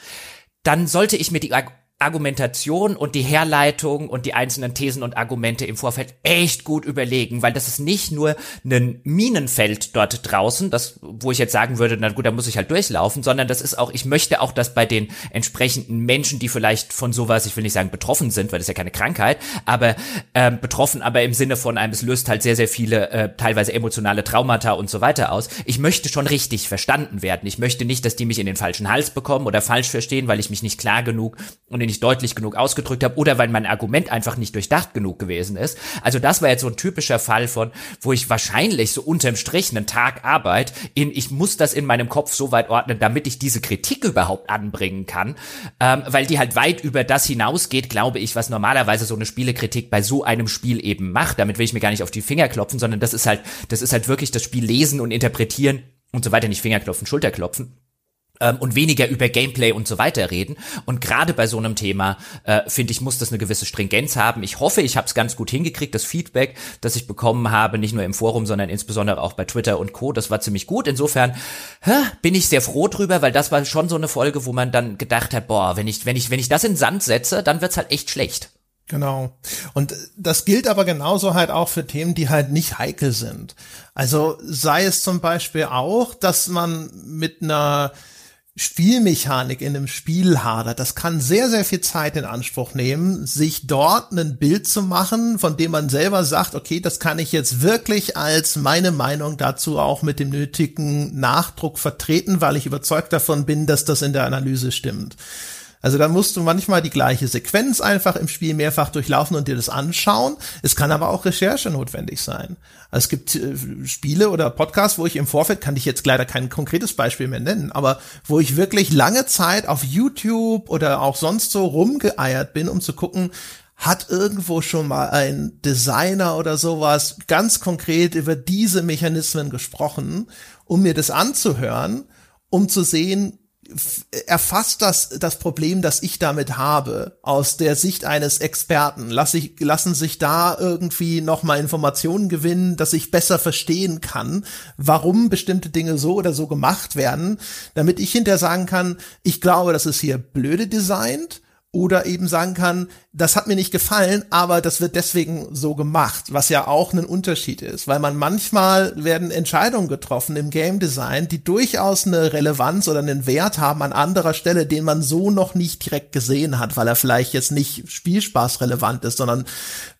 dann sollte ich mir die Ar- Argumentation und die Herleitung und die einzelnen Thesen und Argumente im Vorfeld echt gut überlegen, weil das ist nicht nur ein Minenfeld dort draußen, das, wo ich jetzt sagen würde, na gut, da muss ich halt durchlaufen, sondern das ist auch, ich möchte auch, dass bei den entsprechenden Menschen, die vielleicht von sowas, ich will nicht sagen betroffen sind, weil das ist ja keine Krankheit, aber äh, betroffen, aber im Sinne von einem, es löst halt sehr, sehr viele äh, teilweise emotionale Traumata und so weiter aus. Ich möchte schon richtig verstanden werden. Ich möchte nicht, dass die mich in den falschen Hals bekommen oder falsch verstehen, weil ich mich nicht klar genug und nicht deutlich genug ausgedrückt habe oder weil mein Argument einfach nicht durchdacht genug gewesen ist. Also das war jetzt so ein typischer Fall von, wo ich wahrscheinlich so unterm Strich einen Tag Arbeit in, ich muss das in meinem Kopf so weit ordnen, damit ich diese Kritik überhaupt anbringen kann, ähm, weil die halt weit über das hinausgeht, glaube ich, was normalerweise so eine Spielekritik bei so einem Spiel eben macht. Damit will ich mir gar nicht auf die Finger klopfen, sondern das ist halt, das ist halt wirklich das Spiel lesen und interpretieren und so weiter, nicht Fingerklopfen, Schulterklopfen. Und weniger über Gameplay und so weiter reden. Und gerade bei so einem Thema, äh, finde ich, muss das eine gewisse Stringenz haben. Ich hoffe, ich habe es ganz gut hingekriegt. Das Feedback, das ich bekommen habe, nicht nur im Forum, sondern insbesondere auch bei Twitter und Co., das war ziemlich gut. Insofern hä, bin ich sehr froh drüber, weil das war schon so eine Folge, wo man dann gedacht hat, boah, wenn ich wenn ich, wenn ich das in Sand setze, dann wird's halt echt schlecht. Genau. Und das gilt aber genauso halt auch für Themen, die halt nicht heikel sind. Also sei es zum Beispiel auch, dass man mit einer Spielmechanik in einem Spiel hadert, das kann sehr, sehr viel Zeit in Anspruch nehmen, sich dort ein Bild zu machen, von dem man selber sagt, okay, das kann ich jetzt wirklich als meine Meinung dazu auch mit dem nötigen Nachdruck vertreten, weil ich überzeugt davon bin, dass das in der Analyse stimmt. Also da musst du manchmal die gleiche Sequenz einfach im Spiel mehrfach durchlaufen und dir das anschauen. Es kann aber auch Recherche notwendig sein. Also es gibt äh, Spiele oder Podcasts, wo ich im Vorfeld, kann ich jetzt leider kein konkretes Beispiel mehr nennen, aber wo ich wirklich lange Zeit auf YouTube oder auch sonst so rumgeeiert bin, um zu gucken, hat irgendwo schon mal ein Designer oder sowas ganz konkret über diese Mechanismen gesprochen, um mir das anzuhören, um zu sehen, erfasst das das Problem, das ich damit habe, aus der Sicht eines Experten. Lass ich, lassen sich da irgendwie nochmal Informationen gewinnen, dass ich besser verstehen kann, warum bestimmte Dinge so oder so gemacht werden, damit ich hinterher sagen kann, ich glaube, das ist hier blöde designt, oder eben sagen kann, das hat mir nicht gefallen, aber das wird deswegen so gemacht, was ja auch ein Unterschied ist, weil man manchmal werden Entscheidungen getroffen im Game Design, die durchaus eine Relevanz oder einen Wert haben an anderer Stelle, den man so noch nicht direkt gesehen hat, weil er vielleicht jetzt nicht spielspaßrelevant ist, sondern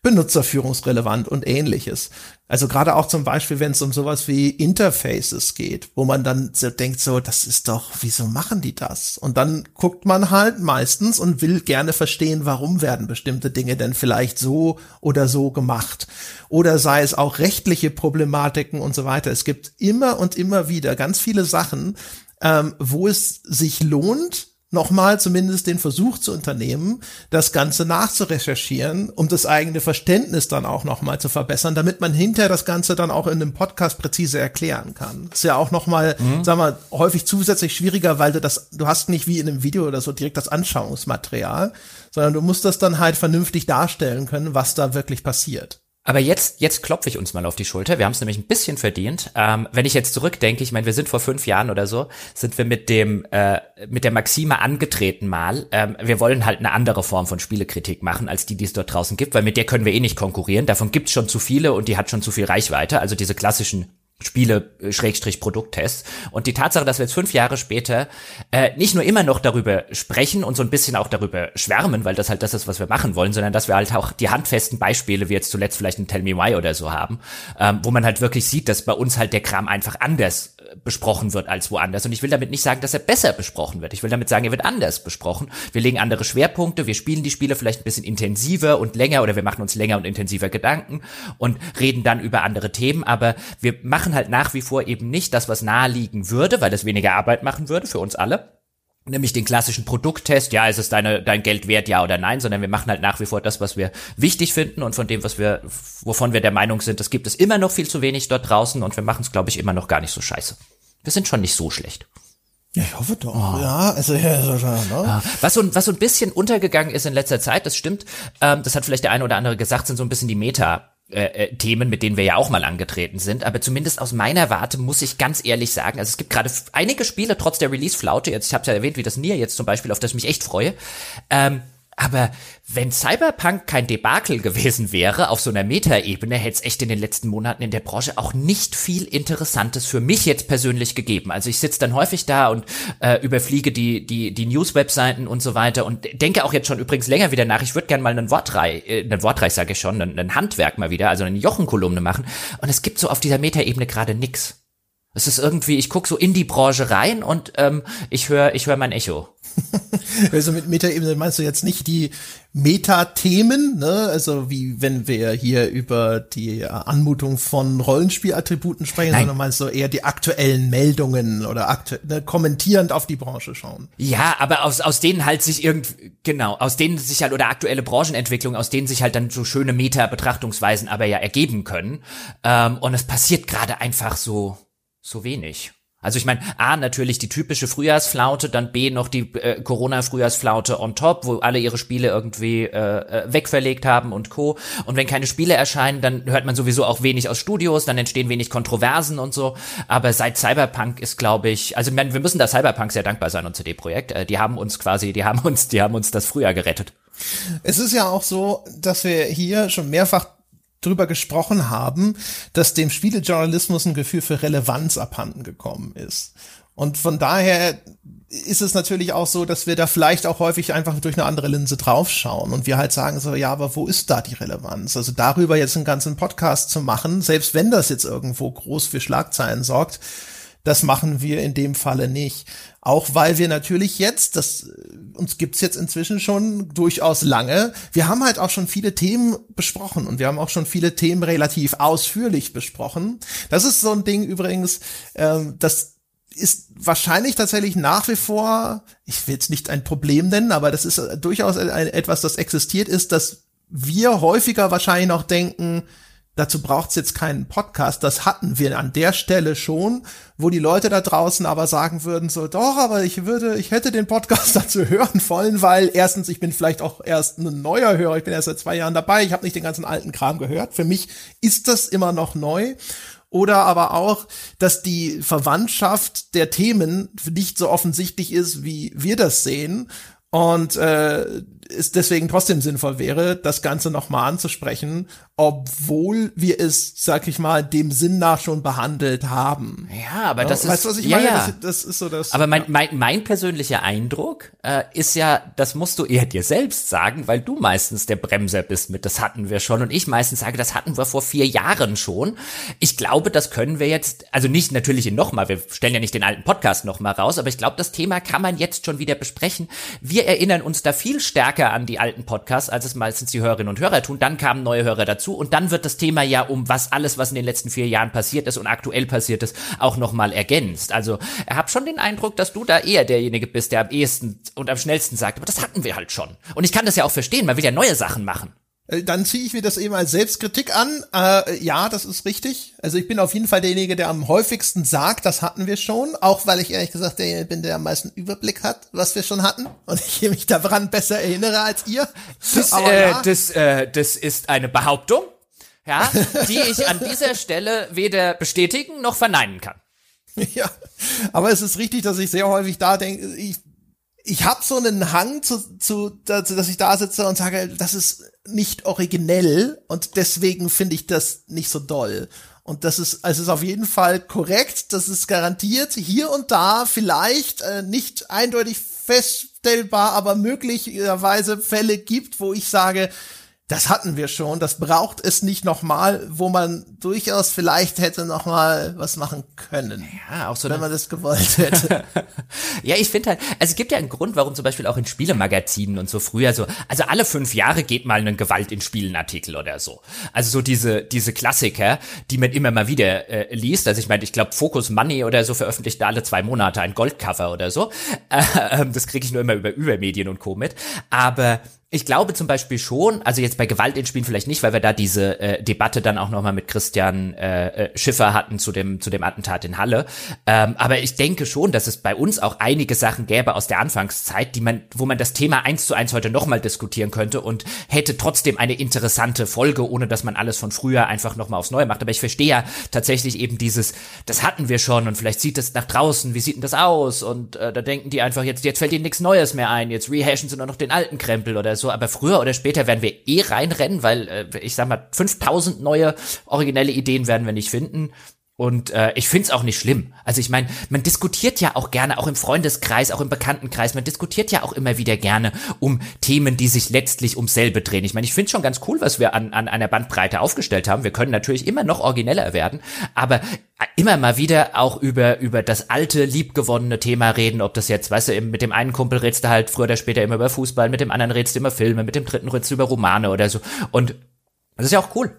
benutzerführungsrelevant und ähnliches. Also gerade auch zum Beispiel, wenn es um sowas wie Interfaces geht, wo man dann so denkt, so, das ist doch, wieso machen die das? Und dann guckt man halt meistens und will gerne verstehen, warum werden bestimmte Dinge denn vielleicht so oder so gemacht? Oder sei es auch rechtliche Problematiken und so weiter. Es gibt immer und immer wieder ganz viele Sachen, ähm, wo es sich lohnt, nochmal zumindest den Versuch zu unternehmen, das Ganze nachzurecherchieren, um das eigene Verständnis dann auch nochmal zu verbessern, damit man hinterher das Ganze dann auch in einem Podcast präzise erklären kann. Ist ja auch nochmal, mhm. sag mal, häufig zusätzlich schwieriger, weil du das, du hast nicht wie in einem Video oder so direkt das Anschauungsmaterial, sondern du musst das dann halt vernünftig darstellen können, was da wirklich passiert. Aber jetzt, jetzt klopfe ich uns mal auf die Schulter. Wir haben es nämlich ein bisschen verdient. Ähm, wenn ich jetzt zurückdenke, ich meine, wir sind vor fünf Jahren oder so, sind wir mit dem äh, mit der Maxime angetreten mal. Ähm, wir wollen halt eine andere Form von Spielekritik machen, als die, die es dort draußen gibt, weil mit der können wir eh nicht konkurrieren. Davon gibt's schon zu viele und die hat schon zu viel Reichweite. Also diese klassischen Spiele-Produkttests. Und die Tatsache, dass wir jetzt fünf Jahre später äh, nicht nur immer noch darüber sprechen und so ein bisschen auch darüber schwärmen, weil das halt das ist, was wir machen wollen, sondern dass wir halt auch die handfesten Beispiele, wie jetzt zuletzt vielleicht ein Tell Me Why oder so haben, ähm, wo man halt wirklich sieht, dass bei uns halt der Kram einfach anders besprochen wird als woanders. Und ich will damit nicht sagen, dass er besser besprochen wird. Ich will damit sagen, er wird anders besprochen. Wir legen andere Schwerpunkte, wir spielen die Spiele vielleicht ein bisschen intensiver und länger oder wir machen uns länger und intensiver Gedanken und reden dann über andere Themen, aber wir machen halt nach wie vor eben nicht das, was naheliegen würde, weil das weniger Arbeit machen würde für uns alle. Nämlich den klassischen Produkttest, ja, ist es deine, dein Geld wert, ja oder nein, sondern wir machen halt nach wie vor das, was wir wichtig finden und von dem, was wir, wovon wir der Meinung sind, das gibt es immer noch viel zu wenig dort draußen und wir machen es, glaube ich, immer noch gar nicht so scheiße. Wir sind schon nicht so schlecht. Ja, ich hoffe doch. Oh. Ja, also ja, so, ja, ne? Was so, was so ein bisschen untergegangen ist in letzter Zeit, das stimmt, ähm, das hat vielleicht der eine oder andere gesagt, sind so ein bisschen die Meta- Äh, Themen, mit denen wir ja auch mal angetreten sind, aber zumindest aus meiner Warte muss ich ganz ehrlich sagen, also es gibt gerade f- einige Spiele, trotz der Release-Flaute, jetzt, ich hab's ja erwähnt, wie das Nier jetzt zum Beispiel, auf das ich mich echt freue, ähm, aber wenn Cyberpunk kein Debakel gewesen wäre, auf so einer Meta-Ebene, hätte es echt in den letzten Monaten in der Branche auch nicht viel Interessantes für mich jetzt persönlich gegeben. Also ich sitze dann häufig da und äh, überfliege die die die News-Webseiten und so weiter und denke auch jetzt schon übrigens länger wieder nach, ich würde gerne mal einen Wortreich, äh, einen Wortreich sage ich schon, einen, einen Handwerk mal wieder, also eine Jochen-Kolumne machen und es gibt so auf dieser Meta-Ebene gerade nix. Es ist irgendwie, ich guck so in die Branche rein und ähm, ich höre ich höre mein Echo. Also mit Meta-Ebene meinst du jetzt nicht die Meta-Themen, ne? Also wie wenn wir hier über die Anmutung von Rollenspielattributen sprechen, Nein. Sondern meinst du eher die aktuellen Meldungen oder aktu- ne, kommentierend auf die Branche schauen. Ja, aber aus aus denen halt sich irgend genau, aus denen sich halt oder aktuelle Branchenentwicklung, aus denen sich halt dann so schöne Meta-Betrachtungsweisen aber ja ergeben können. Ähm, und es passiert gerade einfach so so wenig. Also ich meine, A, natürlich die typische Frühjahrsflaute, dann B, noch die äh, Corona-Frühjahrsflaute on top, wo alle ihre Spiele irgendwie äh, wegverlegt haben und Co. Und wenn keine Spiele erscheinen, dann hört man sowieso auch wenig aus Studios, dann entstehen wenig Kontroversen und so. Aber seit Cyberpunk ist, glaube ich, also ich mein, wir müssen da Cyberpunk sehr dankbar sein und C D-Projekt. Äh, die haben uns quasi, die haben uns, die haben uns das Frühjahr gerettet. Es ist ja auch so, dass wir hier schon mehrfach drüber gesprochen haben, dass dem Spielejournalismus ein Gefühl für Relevanz abhanden gekommen ist. Und von daher ist es natürlich auch so, dass wir da vielleicht auch häufig einfach durch eine andere Linse draufschauen und wir halt sagen so, ja, aber wo ist da die Relevanz? Also darüber jetzt einen ganzen Podcast zu machen, selbst wenn das jetzt irgendwo groß für Schlagzeilen sorgt, das machen wir in dem Falle nicht. Auch weil wir natürlich jetzt, das uns gibt's jetzt inzwischen schon durchaus lange, wir haben halt auch schon viele Themen besprochen und wir haben auch schon viele Themen relativ ausführlich besprochen. Das ist so ein Ding übrigens, äh, das ist wahrscheinlich tatsächlich nach wie vor, ich will es nicht ein Problem nennen, aber das ist durchaus ein, etwas, das existiert ist, dass wir häufiger wahrscheinlich noch denken, dazu braucht's jetzt keinen Podcast, das hatten wir an der Stelle schon, wo die Leute da draußen aber sagen würden so, doch, aber ich würde, ich hätte den Podcast dazu hören wollen, weil erstens, ich bin vielleicht auch erst ein neuer Hörer, ich bin erst seit zwei Jahren dabei, ich habe nicht den ganzen alten Kram gehört, für mich ist das immer noch neu. Oder aber auch, dass die Verwandtschaft der Themen nicht so offensichtlich ist, wie wir das sehen und äh, es deswegen trotzdem sinnvoll wäre, das Ganze nochmal anzusprechen, obwohl wir es, sag ich mal, dem Sinn nach schon behandelt haben. Ja, aber das ja, ist... Weißt du, was ich ja, meine? Ja. Das, das ist so das... Aber mein, mein, mein persönlicher Eindruck äh, ist ja, das musst du eher dir selbst sagen, weil du meistens der Bremser bist mit, das hatten wir schon, und ich meistens sage, das hatten wir vor vier Jahren schon. Ich glaube, das können wir jetzt, also nicht natürlich nochmal, wir stellen ja nicht den alten Podcast nochmal raus, aber ich glaube, das Thema kann man jetzt schon wieder besprechen. Wir erinnern uns da viel stärker an die alten Podcasts, als es meistens die Hörerinnen und Hörer tun. Dann kamen neue Hörer dazu und dann wird das Thema ja um was alles, was in den letzten vier Jahren passiert ist und aktuell passiert ist, auch nochmal ergänzt. Also ich habe schon den Eindruck, dass du da eher derjenige bist, der am ehesten und am schnellsten sagt, aber das hatten wir halt schon. Und ich kann das ja auch verstehen, man will ja neue Sachen machen. Dann ziehe ich mir das eben als Selbstkritik an. Äh, ja, das ist richtig. Also ich bin auf jeden Fall derjenige, der am häufigsten sagt, das hatten wir schon. Auch weil ich ehrlich gesagt derjenige bin, der am meisten Überblick hat, was wir schon hatten. Und ich mich daran besser erinnere als ihr. Das, Aber äh, ja. das, äh, das ist eine Behauptung, ja, die ich an dieser Stelle weder bestätigen noch verneinen kann. Ja, aber es ist richtig, dass ich sehr häufig da denke, ich Ich habe so einen Hang zu, zu, dass ich da sitze und sage, das ist nicht originell und deswegen finde ich das nicht so doll. Und das ist, also ist auf jeden Fall korrekt, das ist garantiert hier und da vielleicht äh, nicht eindeutig feststellbar, aber möglicherweise Fälle gibt, wo ich sage, das hatten wir schon, das braucht es nicht nochmal, wo man durchaus vielleicht hätte nochmal was machen können. Ja, auch so. Wenn man das gewollt hätte. Ja, ich finde halt, also es gibt ja einen Grund, warum zum Beispiel auch in Spielemagazinen und so früher so, also alle fünf Jahre geht mal ein Gewalt in Spielen-Artikel oder so. Also so diese, diese Klassiker, die man immer mal wieder äh, liest. Also ich meine, ich glaube, Focus Money oder so veröffentlicht da alle zwei Monate ein Goldcover oder so. Äh, das kriege ich nur immer über Übermedien und Co. mit. Aber ich glaube zum Beispiel schon, also jetzt bei Gewalt in Spielen vielleicht nicht, weil wir da diese äh, Debatte dann auch nochmal mit Christian äh, Schiffer hatten zu dem zu dem Attentat in Halle. Ähm, aber ich denke schon, dass es bei uns auch einige Sachen gäbe aus der Anfangszeit, die man, wo man das Thema eins zu eins heute nochmal diskutieren könnte und hätte trotzdem eine interessante Folge, ohne dass man alles von früher einfach nochmal aufs Neue macht. Aber ich verstehe ja tatsächlich eben dieses, das hatten wir schon und vielleicht sieht es nach draußen, wie sieht denn das aus? Und äh, da denken die einfach, jetzt jetzt fällt ihnen nichts Neues mehr ein, jetzt rehashen sie nur noch den alten Krempel oder so, aber früher oder später werden wir eh reinrennen, weil, äh, ich sag mal, fünftausend neue originelle Ideen werden wir nicht finden. Und äh, ich find's auch nicht schlimm. Also ich meine, man diskutiert ja auch gerne, auch im Freundeskreis, auch im Bekanntenkreis, man diskutiert ja auch immer wieder gerne um Themen, die sich letztlich ums selbe drehen. Ich meine, ich find's schon ganz cool, was wir an, an einer Bandbreite aufgestellt haben. Wir können natürlich immer noch origineller werden, aber immer mal wieder auch über über das alte, liebgewonnene Thema reden, ob das jetzt, weißt du, mit dem einen Kumpel redst du halt früher oder später immer über Fußball, mit dem anderen redst du immer Filme, mit dem dritten redst du über Romane oder so. Und das ist ja auch cool.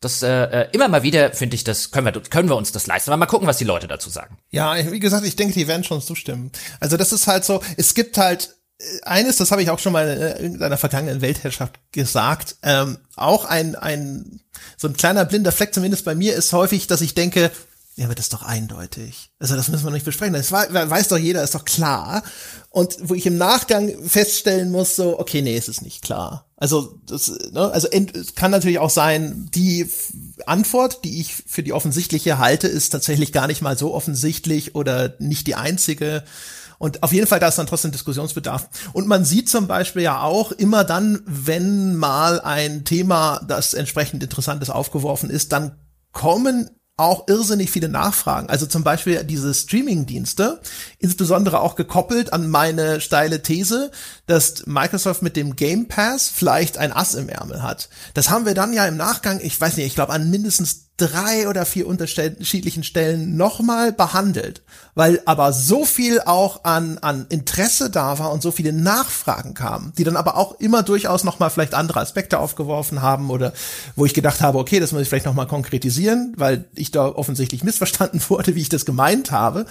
Das äh, immer mal wieder, finde ich, das können wir können wir uns das leisten. Aber mal gucken, was die Leute dazu sagen. Ja, wie gesagt, ich denke, die werden schon zustimmen. Also das ist halt so, es gibt halt eines, das habe ich auch schon mal in irgendeiner vergangenen Weltherrschaft gesagt, ähm, auch ein ein so ein kleiner blinder Fleck, zumindest bei mir, ist häufig, dass ich denke, ja, aber das ist doch eindeutig. Also das müssen wir nicht besprechen. Das weiß doch jeder, ist doch klar. Und wo ich im Nachgang feststellen muss, so, okay, nee, es ist nicht klar. Also das, ne, also es kann natürlich auch sein, die Antwort, die ich für die offensichtliche halte, ist tatsächlich gar nicht mal so offensichtlich oder nicht die einzige. Und auf jeden Fall, da ist dann trotzdem Diskussionsbedarf. Und man sieht zum Beispiel ja auch immer dann, wenn mal ein Thema, das entsprechend interessant ist, aufgeworfen ist, dann kommen auch irrsinnig viele Nachfragen. Also zum Beispiel diese Streaming-Dienste, insbesondere auch gekoppelt an meine steile These, dass Microsoft mit dem Game Pass vielleicht ein Ass im Ärmel hat. Das haben wir dann ja im Nachgang, ich weiß nicht, ich glaube an mindestens drei oder vier unterschiedlichen Stellen nochmal behandelt, weil aber so viel auch an an Interesse da war und so viele Nachfragen kamen, die dann aber auch immer durchaus nochmal vielleicht andere Aspekte aufgeworfen haben oder wo ich gedacht habe, okay, das muss ich vielleicht nochmal konkretisieren, weil ich da offensichtlich missverstanden wurde, wie ich das gemeint habe.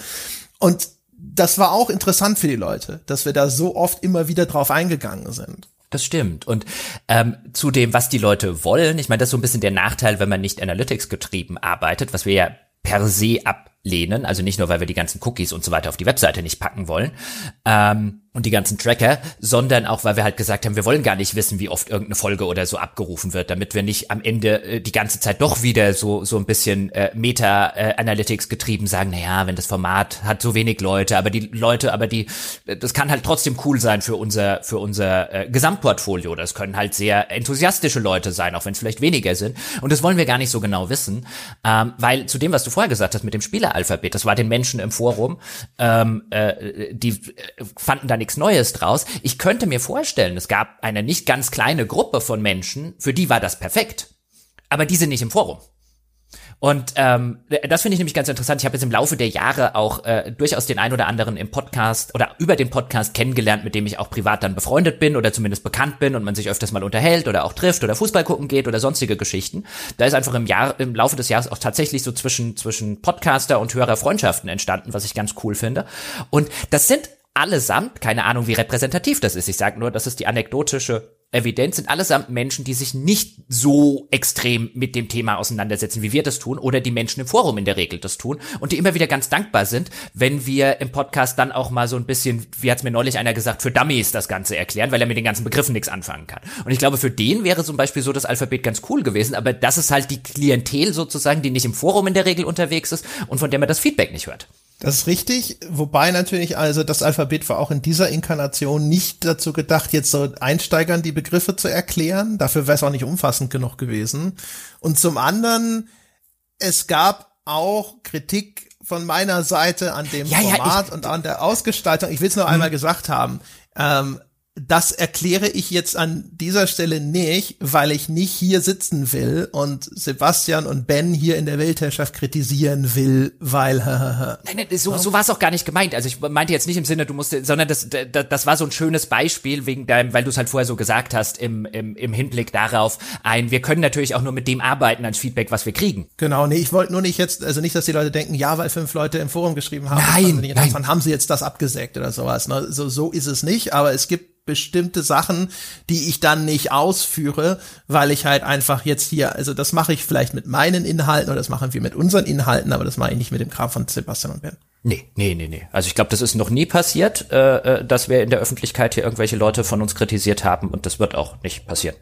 Und das war auch interessant für die Leute, dass wir da so oft immer wieder drauf eingegangen sind. Das stimmt. Und ähm, zu dem, was die Leute wollen, ich meine, das ist so ein bisschen der Nachteil, wenn man nicht Analytics-getrieben arbeitet, was wir ja per se ablehnen, also nicht nur, weil wir die ganzen Cookies und so weiter auf die Webseite nicht packen wollen ähm, und die ganzen Tracker, sondern auch, weil wir halt gesagt haben, wir wollen gar nicht wissen, wie oft irgendeine Folge oder so abgerufen wird, damit wir nicht am Ende äh, die ganze Zeit doch wieder so so ein bisschen äh, Meta-Analytics getrieben sagen, naja, wenn das Format hat so wenig Leute, aber die Leute, aber die, das kann halt trotzdem cool sein für unser für unser äh, Gesamtportfolio, das können halt sehr enthusiastische Leute sein, auch wenn es vielleicht weniger sind, und das wollen wir gar nicht so genau wissen, ähm, weil zu dem, was du vorher gesagt hast mit dem Spieleralphabet, das war den Menschen im Forum, ähm, äh, die fanden da nichts Neues draus. Ich könnte mir vorstellen, es gab eine nicht ganz kleine Gruppe von Menschen, für die war das perfekt, aber die sind nicht im Forum. Und ähm, das finde ich nämlich ganz interessant. Ich habe jetzt im Laufe der Jahre auch äh, durchaus den einen oder anderen im Podcast oder über den Podcast kennengelernt, mit dem ich auch privat dann befreundet bin oder zumindest bekannt bin und man sich öfters mal unterhält oder auch trifft oder Fußball gucken geht oder sonstige Geschichten. Da ist einfach im Jahr, im Laufe des Jahres auch tatsächlich so zwischen zwischen Podcaster und Hörer Freundschaften entstanden, was ich ganz cool finde. Und das sind allesamt, keine Ahnung, wie repräsentativ das ist. Ich sage nur, das ist die anekdotische Evidenz, sind allesamt Menschen, die sich nicht so extrem mit dem Thema auseinandersetzen, wie wir das tun, oder die Menschen im Forum in der Regel das tun und die immer wieder ganz dankbar sind, wenn wir im Podcast dann auch mal so ein bisschen, wie hat's mir neulich einer gesagt, für Dummies das Ganze erklären, weil er mit den ganzen Begriffen nichts anfangen kann. Und ich glaube, für den wäre zum Beispiel so das Alphabet ganz cool gewesen, aber das ist halt die Klientel sozusagen, die nicht im Forum in der Regel unterwegs ist und von der man das Feedback nicht hört. Das ist richtig, wobei natürlich, also das Alphabet war auch in dieser Inkarnation nicht dazu gedacht, jetzt so Einsteigern die Begriffe zu erklären. Dafür wäre es auch nicht umfassend genug gewesen. Und zum anderen, es gab auch Kritik von meiner Seite an dem ja, Format ja, ich, und an der Ausgestaltung. Ich will es noch hm. einmal gesagt haben. Ähm, Das erkläre ich jetzt an dieser Stelle nicht, weil ich nicht hier sitzen will und Sebastian und Ben hier in der Weltherrschaft kritisieren will, weil nein, nein, so, so war es auch gar nicht gemeint. Also ich meinte jetzt nicht im Sinne, du musst, sondern das, das, das war so ein schönes Beispiel wegen deinem, weil du es halt vorher so gesagt hast im, im, im Hinblick darauf. Ein, wir können natürlich auch nur mit dem arbeiten als Feedback, was wir kriegen. Genau, nee, ich wollte nur nicht jetzt, also nicht, dass die Leute denken, ja, weil fünf Leute im Forum geschrieben haben, nein, nein. Dann haben sie jetzt das abgesägt oder sowas. Ne? So, so ist es nicht, aber es gibt bestimmte Sachen, die ich dann nicht ausführe, weil ich halt einfach jetzt hier, also das mache ich vielleicht mit meinen Inhalten oder das machen wir mit unseren Inhalten, aber das mache ich nicht mit dem Kram von Sebastian und Ben. Nee, nee, nee, nee. Also ich glaube, das ist noch nie passiert, äh, dass wir in der Öffentlichkeit hier irgendwelche Leute von uns kritisiert haben und das wird auch nicht passieren.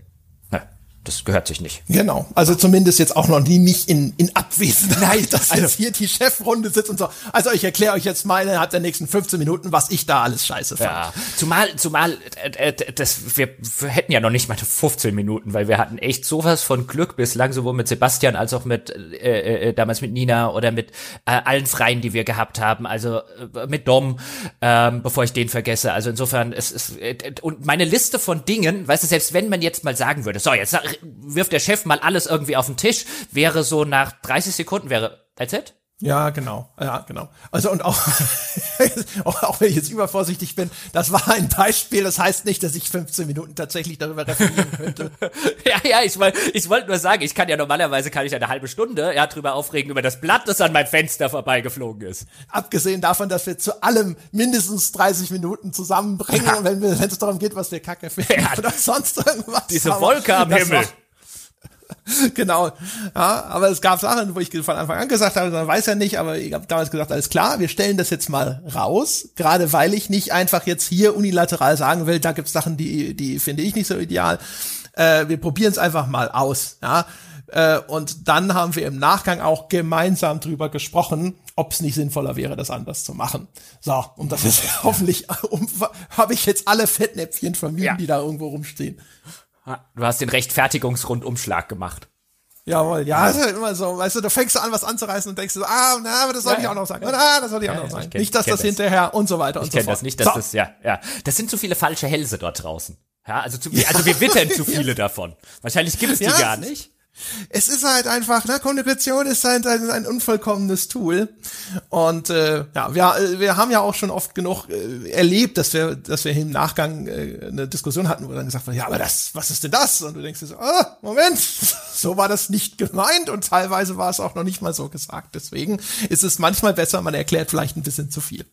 Ja, das gehört sich nicht. Genau, also zumindest jetzt auch noch nie nicht in, in Abwesenheit, Nein, dass also, jetzt hier die Chefrunde sitzt und so. Also ich erkläre euch jetzt mal innerhalb der nächsten fünfzehn Minuten, was ich da alles scheiße fand. Ja, zumal, zumal äh, das, wir, wir hätten ja noch nicht mal fünfzehn Minuten, weil wir hatten echt sowas von Glück bislang, sowohl mit Sebastian als auch mit äh, äh, damals mit Nina oder mit äh, allen Freien, die wir gehabt haben, also äh, mit Dom, äh, bevor ich den vergesse. Also insofern, es ist äh, und meine Liste von Dingen, weißt du, selbst wenn man jetzt mal sagen würde, so jetzt wirft der Chef mal alles irgendwie auf den Tisch, wäre so nach dreißig Sekunden, wäre, that's it? Ja, genau, ja, genau. Also und auch, auch wenn ich jetzt übervorsichtig bin, das war ein Beispiel, das heißt nicht, dass ich fünfzehn Minuten tatsächlich darüber referieren könnte. ja, ja, ich wollte ich wollte nur sagen, ich kann ja normalerweise, kann ich eine halbe Stunde ja drüber aufregen, über das Blatt, das an meinem Fenster vorbeigeflogen ist. Abgesehen davon, dass wir zu allem mindestens dreißig Minuten zusammenbringen, ja. wenn es darum geht, was wir Kacke finden ja. oder sonst irgendwas. Diese haben. Wolke am das Himmel. Genau, ja, aber es gab Sachen, wo ich von Anfang an gesagt habe, man weiß ja nicht, aber ich habe damals gesagt, alles klar, wir stellen das jetzt mal raus, gerade weil ich nicht einfach jetzt hier unilateral sagen will, da gibt's Sachen, die die finde ich nicht so ideal, äh, wir probieren es einfach mal aus, ja, äh, und dann haben wir im Nachgang auch gemeinsam drüber gesprochen, ob es nicht sinnvoller wäre, das anders zu machen. So, und das ist ja hoffentlich, um, habe ich jetzt alle Fettnäpfchen von mir, ja. die da irgendwo rumstehen. Du hast den Rechtfertigungsrundumschlag gemacht. Jawohl, ja, ist halt immer so, weißt du, da fängst du an, was anzureißen und denkst so, ah, na, aber das sollte ja, ich auch noch sagen, ja. ah, das sollte ich auch ja, noch sagen, kenn, nicht, dass das, das hinterher und so weiter und ich so fort. Ich kenne das nicht, dass so. das, ja, ja, das sind zu viele falsche Hälse dort draußen, ja, also, zu, ja. also wir wittern zu viele davon, wahrscheinlich gibt es die ja, gar nicht. Es ist halt einfach, ne, Kommunikation ist halt ein, ein unvollkommenes Tool und äh, ja, wir, wir haben ja auch schon oft genug äh, erlebt, dass wir, dass wir im Nachgang äh, eine Diskussion hatten, wo dann gesagt wurde, ja, aber das, was ist denn das? Und du denkst dir so, ah, Moment, so war das nicht gemeint und teilweise war es auch noch nicht mal so gesagt, deswegen ist es manchmal besser, man erklärt vielleicht ein bisschen zu viel.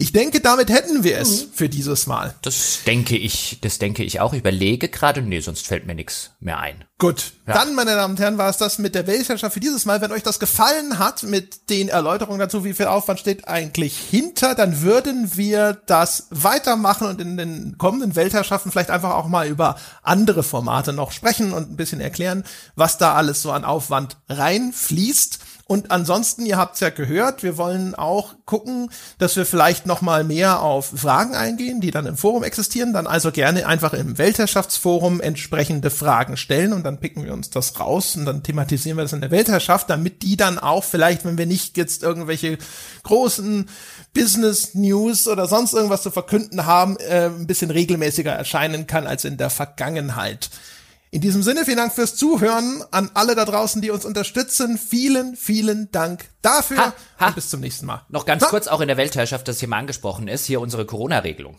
Ich denke, damit hätten wir es mhm. für dieses Mal. Das denke ich, das denke ich auch. Ich überlege gerade, nee, sonst fällt mir nichts mehr ein. Gut, ja. Dann, meine Damen und Herren, war es das mit der Weltherrschaft für dieses Mal. Wenn euch das gefallen hat mit den Erläuterungen dazu, wie viel Aufwand steht eigentlich hinter, dann würden wir das weitermachen und in den kommenden Weltherrschaften vielleicht einfach auch mal über andere Formate noch sprechen und ein bisschen erklären, was da alles so an Aufwand reinfließt. Und ansonsten, ihr habt's ja gehört, wir wollen auch gucken, dass wir vielleicht nochmal mehr auf Fragen eingehen, die dann im Forum existieren, dann also gerne einfach im Weltherrschaftsforum entsprechende Fragen stellen und dann picken wir uns das raus und dann thematisieren wir das in der Weltherrschaft, damit die dann auch vielleicht, wenn wir nicht jetzt irgendwelche großen Business-News oder sonst irgendwas zu verkünden haben, äh, ein bisschen regelmäßiger erscheinen kann als in der Vergangenheit. In diesem Sinne, vielen Dank fürs Zuhören an alle da draußen, die uns unterstützen. Vielen, vielen Dank dafür ha, ha. und bis zum nächsten Mal. Noch ganz ha. kurz auch in der Weltherrschaft, das hier mal angesprochen ist, hier unsere Corona-Regelung.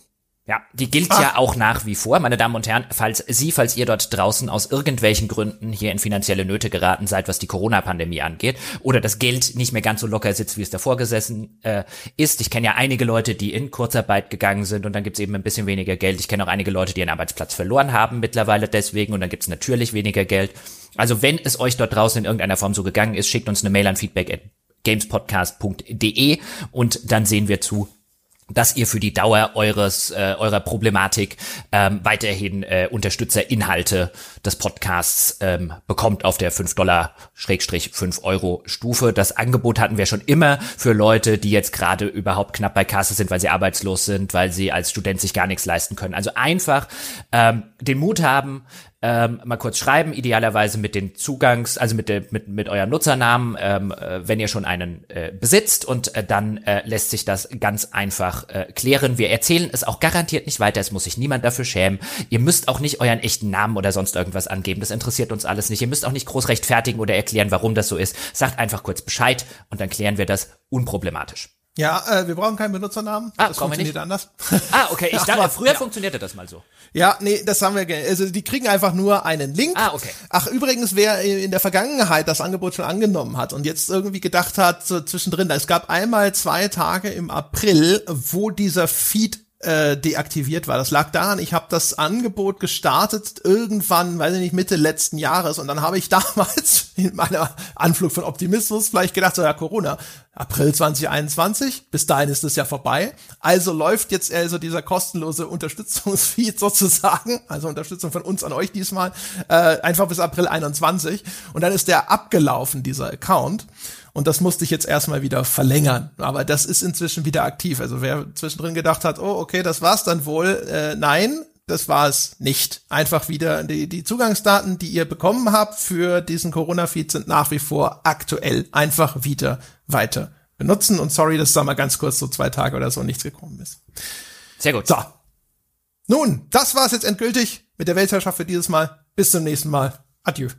Ja, die gilt ah. ja auch nach wie vor, meine Damen und Herren, falls Sie, falls ihr dort draußen aus irgendwelchen Gründen hier in finanzielle Nöte geraten seid, was die Corona-Pandemie angeht, oder das Geld nicht mehr ganz so locker sitzt, wie es davor gesessen äh, ist. Ich kenne ja einige Leute, die in Kurzarbeit gegangen sind und dann gibt's eben ein bisschen weniger Geld. Ich kenne auch einige Leute, die ihren Arbeitsplatz verloren haben mittlerweile deswegen und dann gibt's natürlich weniger Geld. Also wenn es euch dort draußen in irgendeiner Form so gegangen ist, schickt uns eine Mail an feedback at gamespodcast punkt de und dann sehen wir zu, dass ihr für die Dauer eures äh, eurer Problematik ähm, weiterhin äh, Unterstützerinhalte des Podcasts ähm, bekommt auf der fünf Dollar Schrägstrich fünf Euro Stufe. Das Angebot hatten wir schon immer für Leute, die jetzt gerade überhaupt knapp bei Kasse sind, weil sie arbeitslos sind, weil sie als Student sich gar nichts leisten können. Also einfach ähm, den Mut haben, Ähm, mal kurz schreiben, idealerweise mit den Zugangs, also mit der, mit, mit eurem Nutzernamen, ähm, äh, wenn ihr schon einen äh, besitzt und äh, dann äh, lässt sich das ganz einfach äh, klären. Wir erzählen es auch garantiert nicht weiter, es muss sich niemand dafür schämen. Ihr müsst auch nicht euren echten Namen oder sonst irgendwas angeben, das interessiert uns alles nicht. Ihr müsst auch nicht groß rechtfertigen oder erklären, warum das so ist. Sagt einfach kurz Bescheid und dann klären wir das unproblematisch. Ja, äh, wir brauchen keinen Benutzernamen. Ah, das funktioniert nicht anders. Ah, okay. Ich dachte, Ach, früher ja. funktionierte das mal so. Ja, nee, das haben wir, ge- also die kriegen einfach nur einen Link. Ah, okay. Ach, übrigens, wer in der Vergangenheit das Angebot schon angenommen hat und jetzt irgendwie gedacht hat, so zwischendrin, es gab einmal zwei Tage im April, wo dieser Feed äh, deaktiviert war. Das lag daran, ich habe das Angebot gestartet irgendwann, weiß ich nicht, Mitte letzten Jahres und dann habe ich damals in meiner Anflug von Optimismus vielleicht gedacht, so ja, Corona, April zwanzig einundzwanzig, bis dahin ist es ja vorbei, also läuft jetzt also dieser kostenlose Unterstützungsfeed sozusagen, also Unterstützung von uns an euch diesmal, äh, einfach bis April einundzwanzig und dann ist der abgelaufen, dieser Account. Und das musste ich jetzt erstmal wieder verlängern. Aber das ist inzwischen wieder aktiv. Also wer zwischendrin gedacht hat, oh, okay, das war's dann wohl. Äh, nein, das war es nicht. Einfach wieder die, die Zugangsdaten, die ihr bekommen habt für diesen Corona-Feed sind nach wie vor aktuell. Einfach wieder weiter benutzen. Und sorry, dass da mal ganz kurz so zwei Tage oder so nichts gekommen ist. Sehr gut. So. Nun, das war's jetzt endgültig mit der Weltherrschaft für dieses Mal. Bis zum nächsten Mal. Adieu.